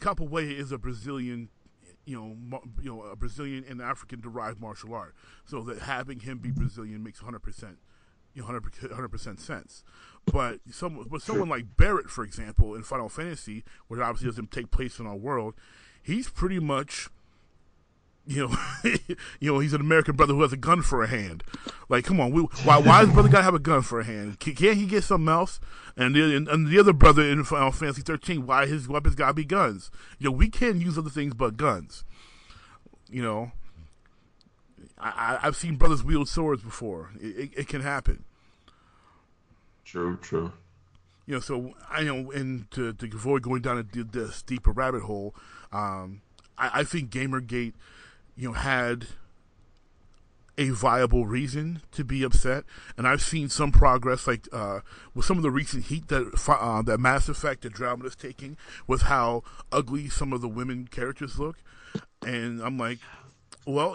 capoeira is a Brazilian. A Brazilian and African derived martial art. So that having him be Brazilian makes 100% sense. But someone like Barrett, for example, in Final Fantasy, which obviously doesn't take place in our world, he's pretty much, he's an American brother who has a gun for a hand. Like, come on, why does brother gotta have a gun for a hand? Can't he get something else? And the other brother in Final Fantasy 13, why his weapons gotta be guns? We can use other things but guns. I've seen brothers wield swords before. It can happen. True. So I know, and to avoid going down this deeper rabbit hole, I think Gamergate, had a viable reason to be upset, and I've seen some progress, like with some of the recent heat that Mass Effect, the drama is taking, with how ugly some of the women characters look, and I'm like, well,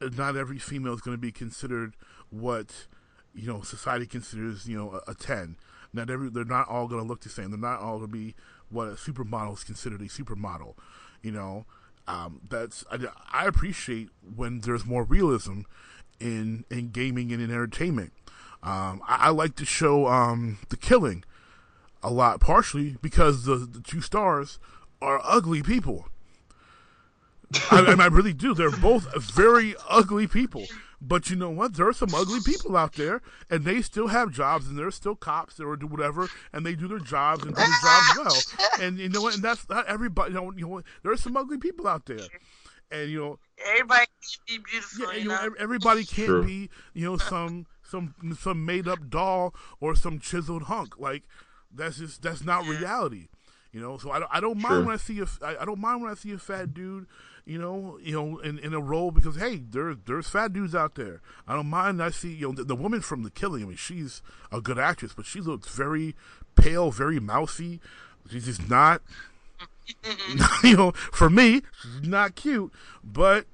not every female is going to be considered what society considers a 10. They're not all going to look the same. They're not all going to be what a supermodel is considered a supermodel. I appreciate when there's more realism in gaming and in entertainment. I like the show The Killing a lot, partially because the two stars are ugly people. I really do. They're both very ugly people. But you know what? There are some ugly people out there, and they still have jobs, and they're still cops, or do whatever, and they do their jobs and do their jobs well. And you know what? And that's not everybody. There are some ugly people out there, and everybody can't be beautiful. Yeah, everybody can't be some made up doll or some chiseled hunk. Like that's not reality. You know, so I don't mind when I see a fat dude, you know, in a role, because hey, there's fat dudes out there. I don't mind. I see, you know, the woman from The Killing. I mean, she's a good actress, but she looks very pale, very mousy. She's just not, you know, for me, she's not cute, but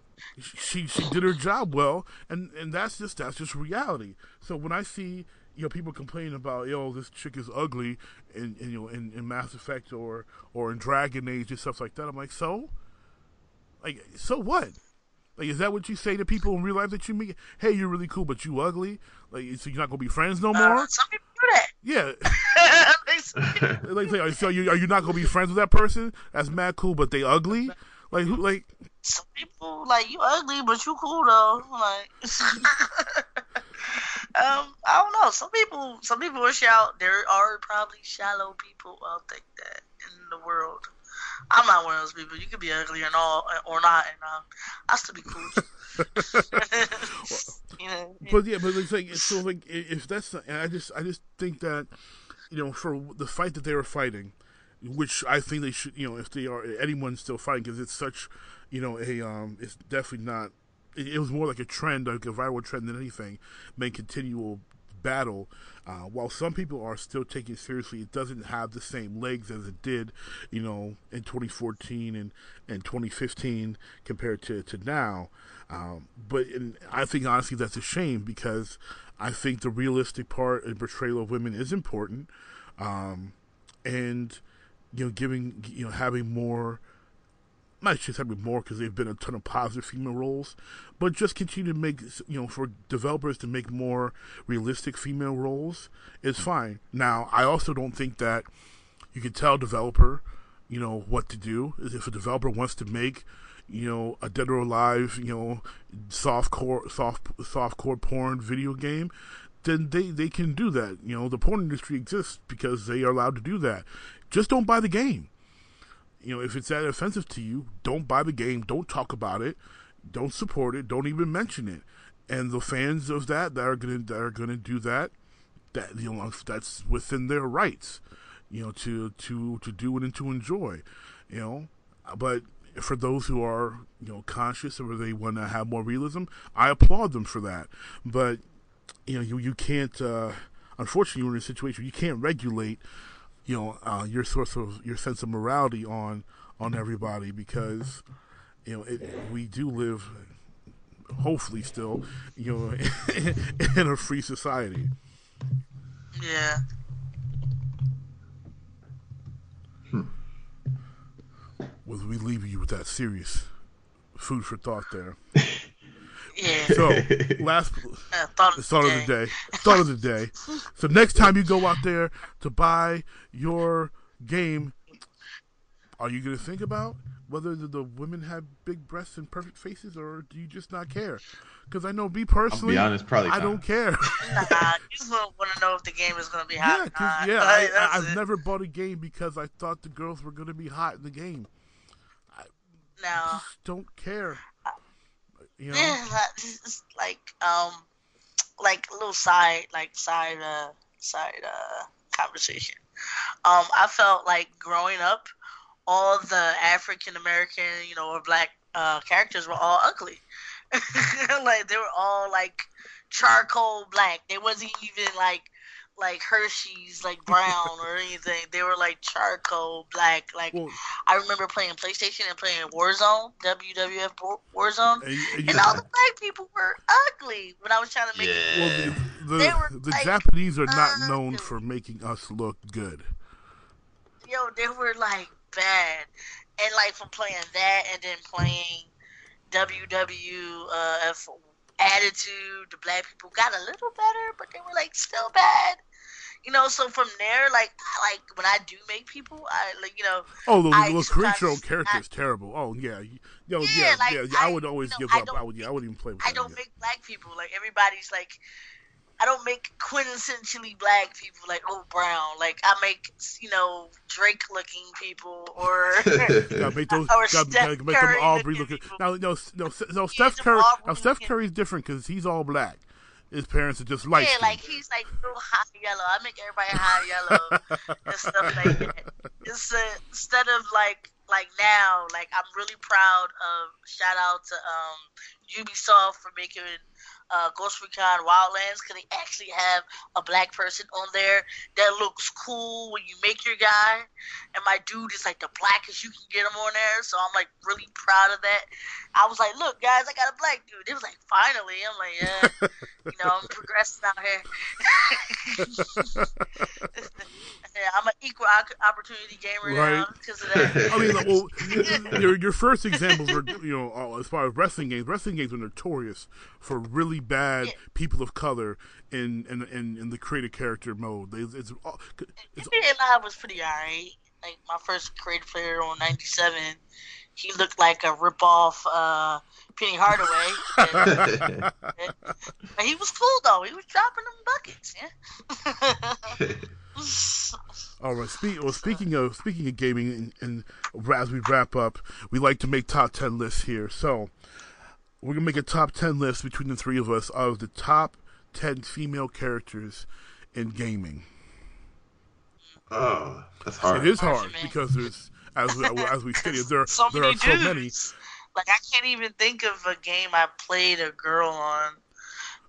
she did her job well, and that's just reality. So when I see, you know, people complain about, yo, this chick is ugly, and you know, in Mass Effect or in Dragon Age and stuff like that, I'm like, so what? Like, is that what you say to people in real life that you meet? Hey, you're really cool, but you ugly. Like, so you're not gonna be friends no more. Some people do that. Yeah. like, so are you not gonna be friends with that person? That's mad cool, but they ugly. Like, who? Like, some people like, you ugly, but you cool though. Like. I don't know. Some people are shallow. There are probably shallow people out there in the world. I'm not one of those people. You could be ugly and all, or not, and I still be cool. You know, but it's like, so like, if that's not, I just think that, you know, for the fight that they were fighting, which I think they should, you know, if they are, anyone's still fighting, because it's such, you know, it's definitely not. It was more like a trend, like a viral trend than anything, made continual battle. While some people are still taking it seriously, it doesn't have the same legs as it did, you know, in 2014 and 2015 compared to now. But I think, honestly, that's a shame, because I think the realistic part and portrayal of women is important. And, you know, giving, you know, having more... not just having more, because they've been a ton of positive female roles, but just continue to make, you know, for developers to make more realistic female roles is fine. Now, I also don't think that you can tell a developer, you know, what to do. If a developer wants to make, you know, a Dead or Alive, you know, softcore porn video game, then they can do that. You know, the porn industry exists because they are allowed to do that. Just don't buy the game. You know, if it's that offensive to you, don't buy the game, don't talk about it, don't support it, don't even mention it. And the fans of that are gonna do that, that, you know, that's within their rights, you know, to do it and to enjoy, you know. But for those who are, you know, conscious or they want to have more realism, I applaud them for that. But you know, you can't. Unfortunately, you're in a situation you can't regulate, you know, your sense of morality on everybody, because, you know, we do live, hopefully still, you know, in a free society. Yeah. Well, we leave you with that serious food for thought there. Yeah. So, thought of the day. So next time you go out there to buy your game, are you going to think about whether the women have big breasts and perfect faces, or do you just not care? Because I know me personally, I'll be honest, probably I don't care. You just want to know if the game is going to be hot. Yeah, yeah. I've never bought a game because I thought the girls were going to be hot in the game. I just don't care. You know? Yeah, it's like a little side conversation. I felt like growing up, all the African American, you know, or black characters were all ugly. Like, they were all like charcoal black. They wasn't even like Hershey's, like brown or anything. They were like charcoal black. Like, whoa. I remember playing PlayStation and playing Warzone, WWF Warzone, and all the black people were ugly when I was trying to make it. Well, the like, Japanese are not known for making us look good. Yo, they were like bad, and like from playing that and then playing WWF. Attitude, the black people got a little better, but they were like still bad, you know. So from there, like when I do make people, I like, you know. Oh, the little creature character is terrible. Oh yeah, yo, yeah, like, yeah. I would always give up. I wouldn't even play with. I don't make black people like everybody's like. I don't make quintessentially black people like brown. Like I make, you know, Drake looking people or make them Aubrey looking. Now Steph Curry's different because he's all black. his parents are just light. Yeah, like he's like real hot yellow. I make everybody hot yellow and stuff like that. It's instead of like now, like I'm really proud of shout out to Ubisoft for making Ghost Recon Wildlands, because they actually have a black person on there that looks cool when you make your guy, and my dude is like the blackest you can get him on there, so I'm like really proud of that. I was like, look guys, I got a black dude. It was like, finally. I'm like, yeah, you know, I'm progressing out here. Yeah, I'm an equal opportunity gamer now because of that. I mean, like, well, your first examples were, you know, as far as wrestling games were notorious for really bad people of color in the creative character mode. NBA Live was pretty alright. Like my first creative player on 97, he looked like a ripoff Penny Hardaway. And he was cool though. He was dropping them buckets. Yeah. All right. Speaking of gaming, and as we wrap up, we like to make top 10 lists here. So we're going to make a top 10 list between the three of us of the top 10 female characters in gaming. Oh, that's hard. It is hard because there's, as we stated, there are so many. Like, I can't even think of a game I played a girl on.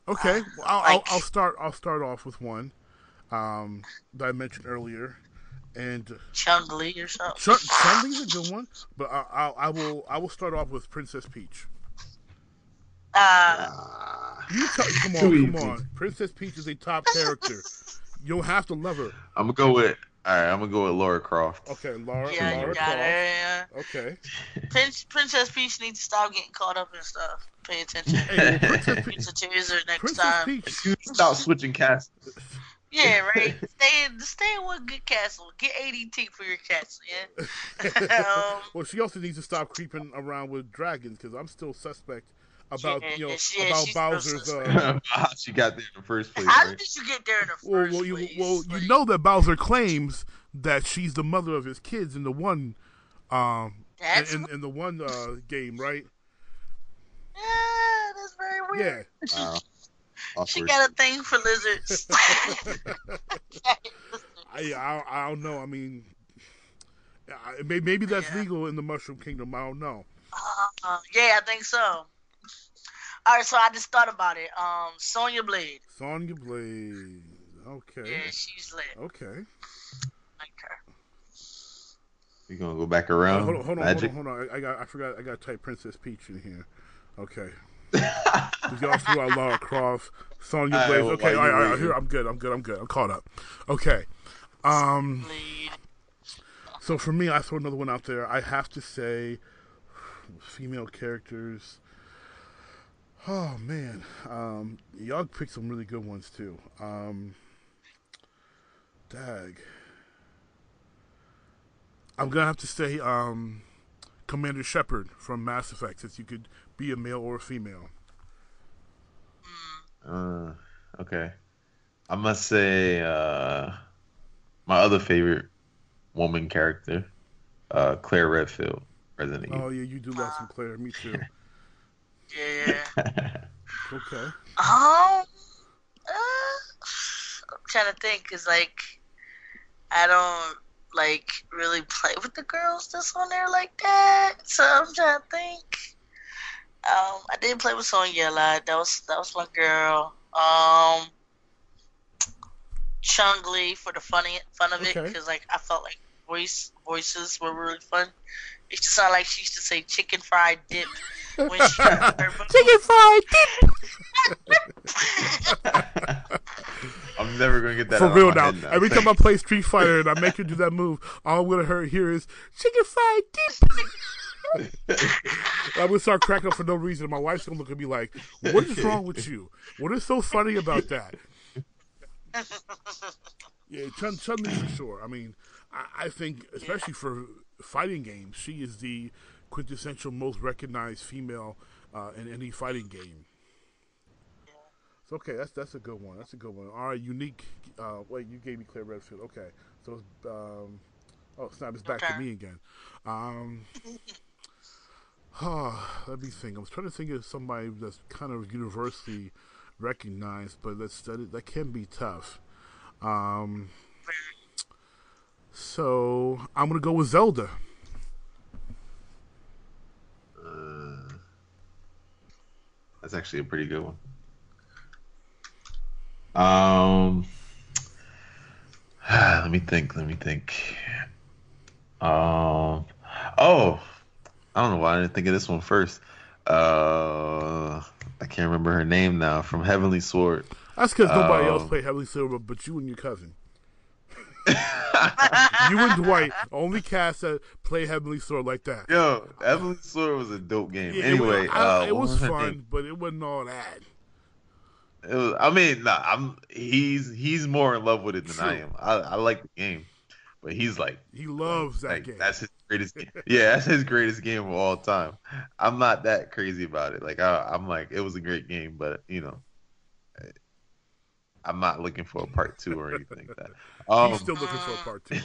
Okay. Well, I'll start off with one that I mentioned earlier. And Chun-Li or something. Chun-Li's a good one, but I will start off with Princess Peach. Come on. Princess Peach is a top character. You'll have to love her. I'm gonna go with Lara Croft. Okay, Lara Croft. Okay. Princess Peach needs to stop getting caught up in stuff. Pay attention. Hey, Princess Peach is a teaser next time. Stop switching castles. Yeah, right. Stay in one good castle. Get ADT for your castle, yeah. Well, she also needs to stop creeping around with dragons, because I'm still suspect about Bowser's. How she got there in the first place? How did you get there in the first place? You know that Bowser claims that she's the mother of his kids in the one, in the one game, right? Yeah, that's very weird. Yeah, she got a thing for lizards. I don't know. I mean, maybe that's legal in the Mushroom Kingdom. I don't know. Yeah, I think so. All right, so I just thought about it. Sonya Blade. Okay. Yeah, she's lit. Okay. Like her. You gonna go back around? Hold on. I forgot. I got to type Princess Peach in here. Okay. We all threw out Lara Croft, Sonya Blade. Okay. All right. Here, I'm good. I'm caught up. Okay. So for me, I throw another one out there. I have to say, female characters. Oh man, y'all picked some really good ones too. I'm gonna have to say Commander Shepard from Mass Effect, since you could be a male or a female. Okay, I must say my other favorite woman character, Claire Redfield, Resident Evil. Oh yeah, you do love some Claire. Me too. Yeah. Okay. I'm trying to think, cause like I don't like really play with the girls that's on there like that. So I'm trying to think. I did play with Sonya a lot. That was my girl. Chun-Li for the fun of it, cause like I felt like voices were really fun. It just sounded like she used to say chicken fried dip when she chicken fried dip. I'm never gonna get that for real now. Every time I play Street Fighter and I make her do that move, all I'm gonna hear is chicken fried dip. I'm gonna start cracking up for no reason. My wife's gonna look at me like, "What is wrong with you? What is so funny about that?" Yeah, Chun-Li for sure. I mean, I think especially for fighting games, she is the quintessential most recognized female in any fighting game. Yeah. So okay, that's a good one. That's a good one. All right, unique. Wait, you gave me Claire Redfield. Okay, so it's back to me again. Let me think. I was trying to think of somebody that's kind of universally recognized, but let's study. That can be tough. So I'm gonna go with Zelda. That's actually a pretty good one. Let me think. Oh, I don't know why I didn't think of this one first. I can't remember her name now. From Heavenly Sword. That's because nobody else played Heavenly Sword but you and your cousin. You and Dwight, only cast that play Heavenly Sword like that. Yo, Heavenly Sword was a dope game. Yeah, anyway, it was fun, but it wasn't all that. It was, I mean, nah, he's more in love with it than I am. I like the game, but he's like he loves that game. That's his greatest game. Yeah, that's his greatest game of all time. I'm not that crazy about it. Like I'm like it was a great game, but you know, I'm not looking for a part two or anything like that. He's still looking for a part two.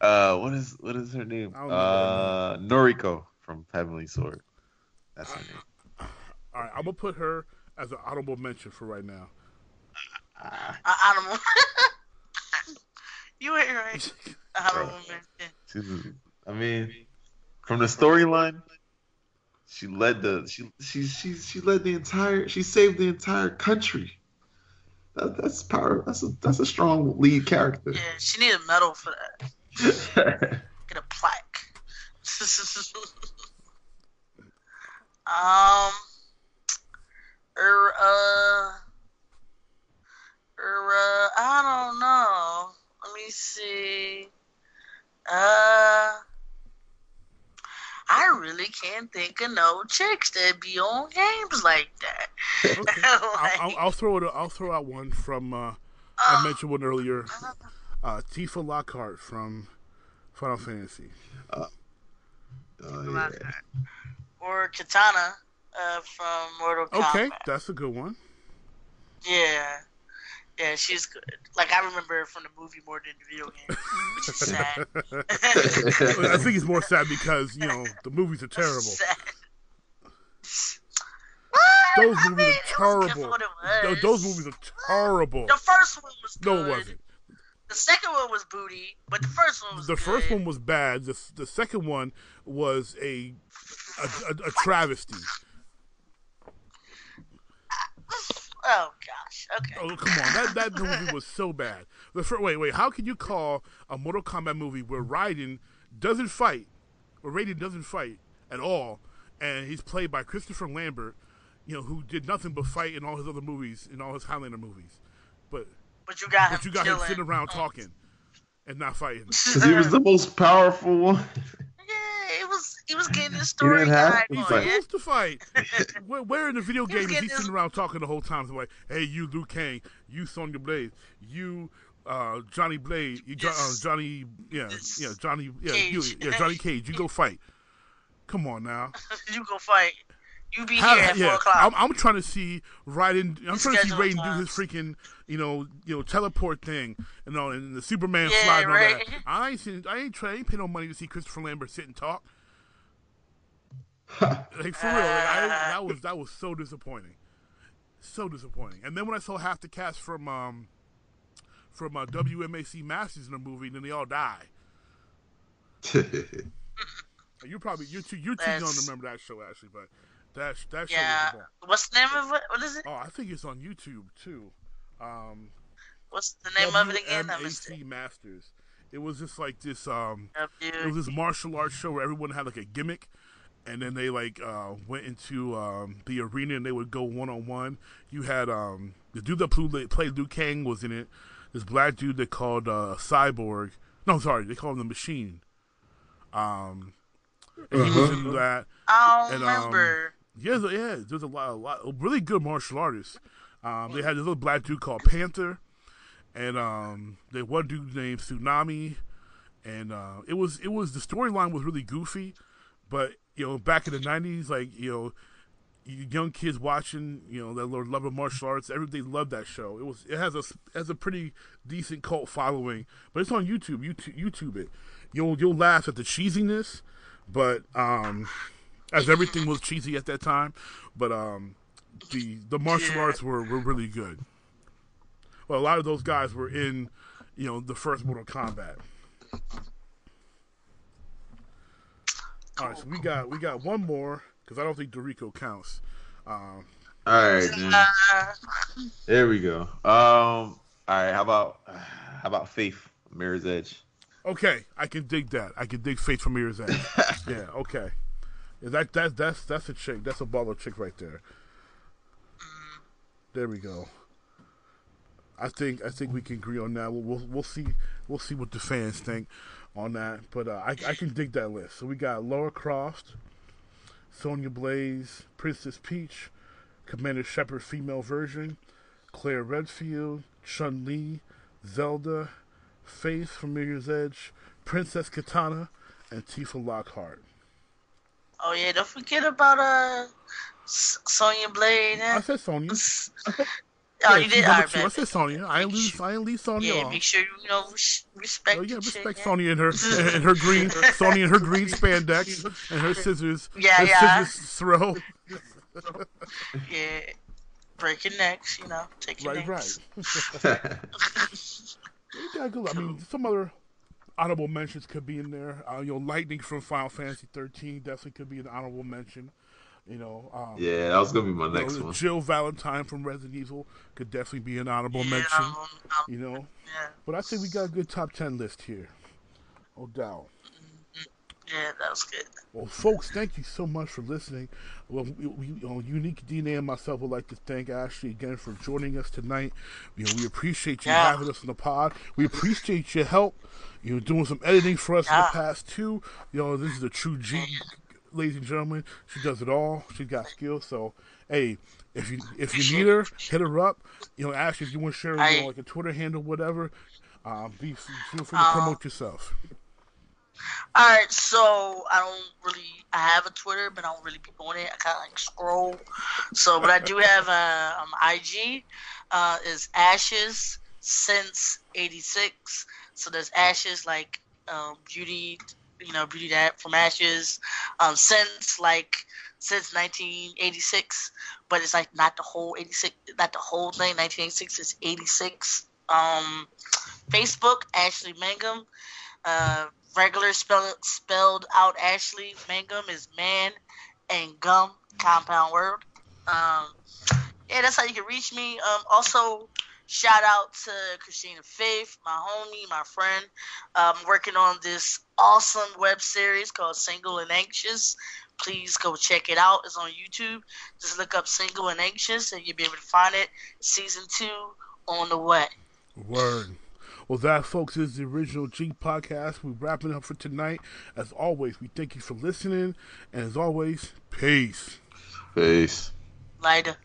What is her name? Noriko from Heavenly Sword. That's her name. All right, I'm gonna put her as an honorable mention for right now. Honorable. You ain't right. Honorable mention. I mean, from the storyline, she saved the entire country. That's power. That's a strong lead character. Yeah, she needed a medal for that. Get a plaque. I don't know. Let me see. I really can't think of no chicks that be on games like that. Okay. Like, I'll throw out one from. I mentioned one earlier. Tifa Lockhart from Final Fantasy. Lockhart. Or Kitana. From Mortal Kombat. Okay, that's a good one. Yeah, she's good. Like I remember her from the movie more than the video game, which is sad. I think it's more sad because you know the movies are terrible. Sad. Those movies are terrible. The first one was good. No, it wasn't. The second one was booty, but the first one was first one was bad. The second one was a travesty. Oh gosh! Okay. Oh come on! That movie was so bad. Wait! How can you call a Mortal Kombat movie where Raiden doesn't fight at all, and he's played by Christopher Lambert, you know, who did nothing but fight in all his other movies, in all his Highlander movies, but you got him sitting around talking and not fighting because he was the most powerful one. He was getting his story. He's supposed to fight. Where in the video game is he sitting around talking the whole time? Like, hey, you Liu Kang, you Sonya Blade, you Johnny Blade, Johnny Cage. You go fight. Come on now. You go fight. You be here at 4 o'clock. I'm trying to see Raiden. I'm trying to see Raiden do his freaking, you know, teleport thing and all, and the Superman slide and all that. I ain't pay no money to see Christopher Lambert sit and talk. Like for real, that was so disappointing, And then when I saw half the cast from WMAC Masters in the movie, then they all die. You two don't remember that show actually, but that show. Yeah, what's the name of it? What is it? Oh, I think it's on YouTube too. What's the name of it again? WMAC Masters. It was just like this. It was this martial arts show where everyone had like a gimmick. And then they like went into the arena and they would go one on one. You had the dude that played Liu Kang was in it. This black dude they called Cyborg. No, sorry, they called him the Machine. And he was in that. I remember. Yeah. There's a lot of really good martial artists. They had this little black dude called Panther, and they one dude named Tsunami, and it was the storyline was really goofy, but. You know, back in the 90s, like, you know, young kids watching, you know, that love of martial arts, everybody loved that show. It has a pretty decent cult following, but it's on YouTube. YouTube it. You'll laugh at the cheesiness, but as everything was cheesy at that time, but the martial arts were really good. Well, a lot of those guys were in, you know, the first Mortal Kombat. All right, so we got one more because I don't think Dorico counts. All right, then. There we go. All right, how about Faith Mirror's Edge? Okay, I can dig that. I can dig Faith from Mirror's Edge. Yeah, okay. That's a chick. That's a baller chick right there. There we go. I think we can agree on that. We'll see what the fans think on that. But I can dig that list. So we got Lara Croft, Sonya Blaze, Princess Peach, Commander Shepard female version, Claire Redfield, Chun-Li, Zelda, Faith from Mirror's Edge, Princess Kitana, and Tifa Lockhart. Oh yeah, don't forget about Sonya Blade. I said Sonya. Oh, yeah, you did. I said Sonya. I didn't leave Sonya off. Yeah, make sure you know respect. Oh, yeah, respect Sonya and her green Sonya and her green spandex and her scissors. Yeah. Scissors throw. Yeah, breaking necks. You know, taking necks. Right. I mean, some other honorable mentions could be in there. Lightning from Final Fantasy 13 definitely could be an honorable mention. Yeah, that was gonna be my next one. Jill Valentine from Resident Evil could definitely be an honorable mention. Yeah. But I think we got a good top 10 list here. No doubt. Yeah, that was good. Well, folks, thank you so much for listening. Well, we Unique DNA and myself would like to thank Ashley again for joining us tonight. We appreciate you having us on the pod. We appreciate your help. You're doing some editing for us in the past too. This is a true G, ladies and gentlemen. She does it all. She's got skills. So, hey, if you need her, hit her up. Ashley, if you want to share like a Twitter handle, whatever, feel free to promote yourself. All right, so I have a Twitter, but I don't really be on it. I kind of scroll. So, but I do have IG. Is Ashes Since 86. So there's Ashes like beauty, beauty that from Ashes, since 1986. But it's like not the whole 86, not the whole thing. 1986 is 86. Facebook Ashley Mangum. Regular spelled out Ashley Mangum is man and gum compound word. That's how you can reach me. Also, shout out to Christina Faith, my homie, my friend. I'm working on this awesome web series called Single and Anxious. Please go check it out. It's on YouTube. Just look up Single and Anxious and you'll be able to find it. Season 2 on the way. Word. Well, that, folks, is the Original Geek Podcast. We're wrapping up for tonight. As always, we thank you for listening. And as always, peace. Peace. Later.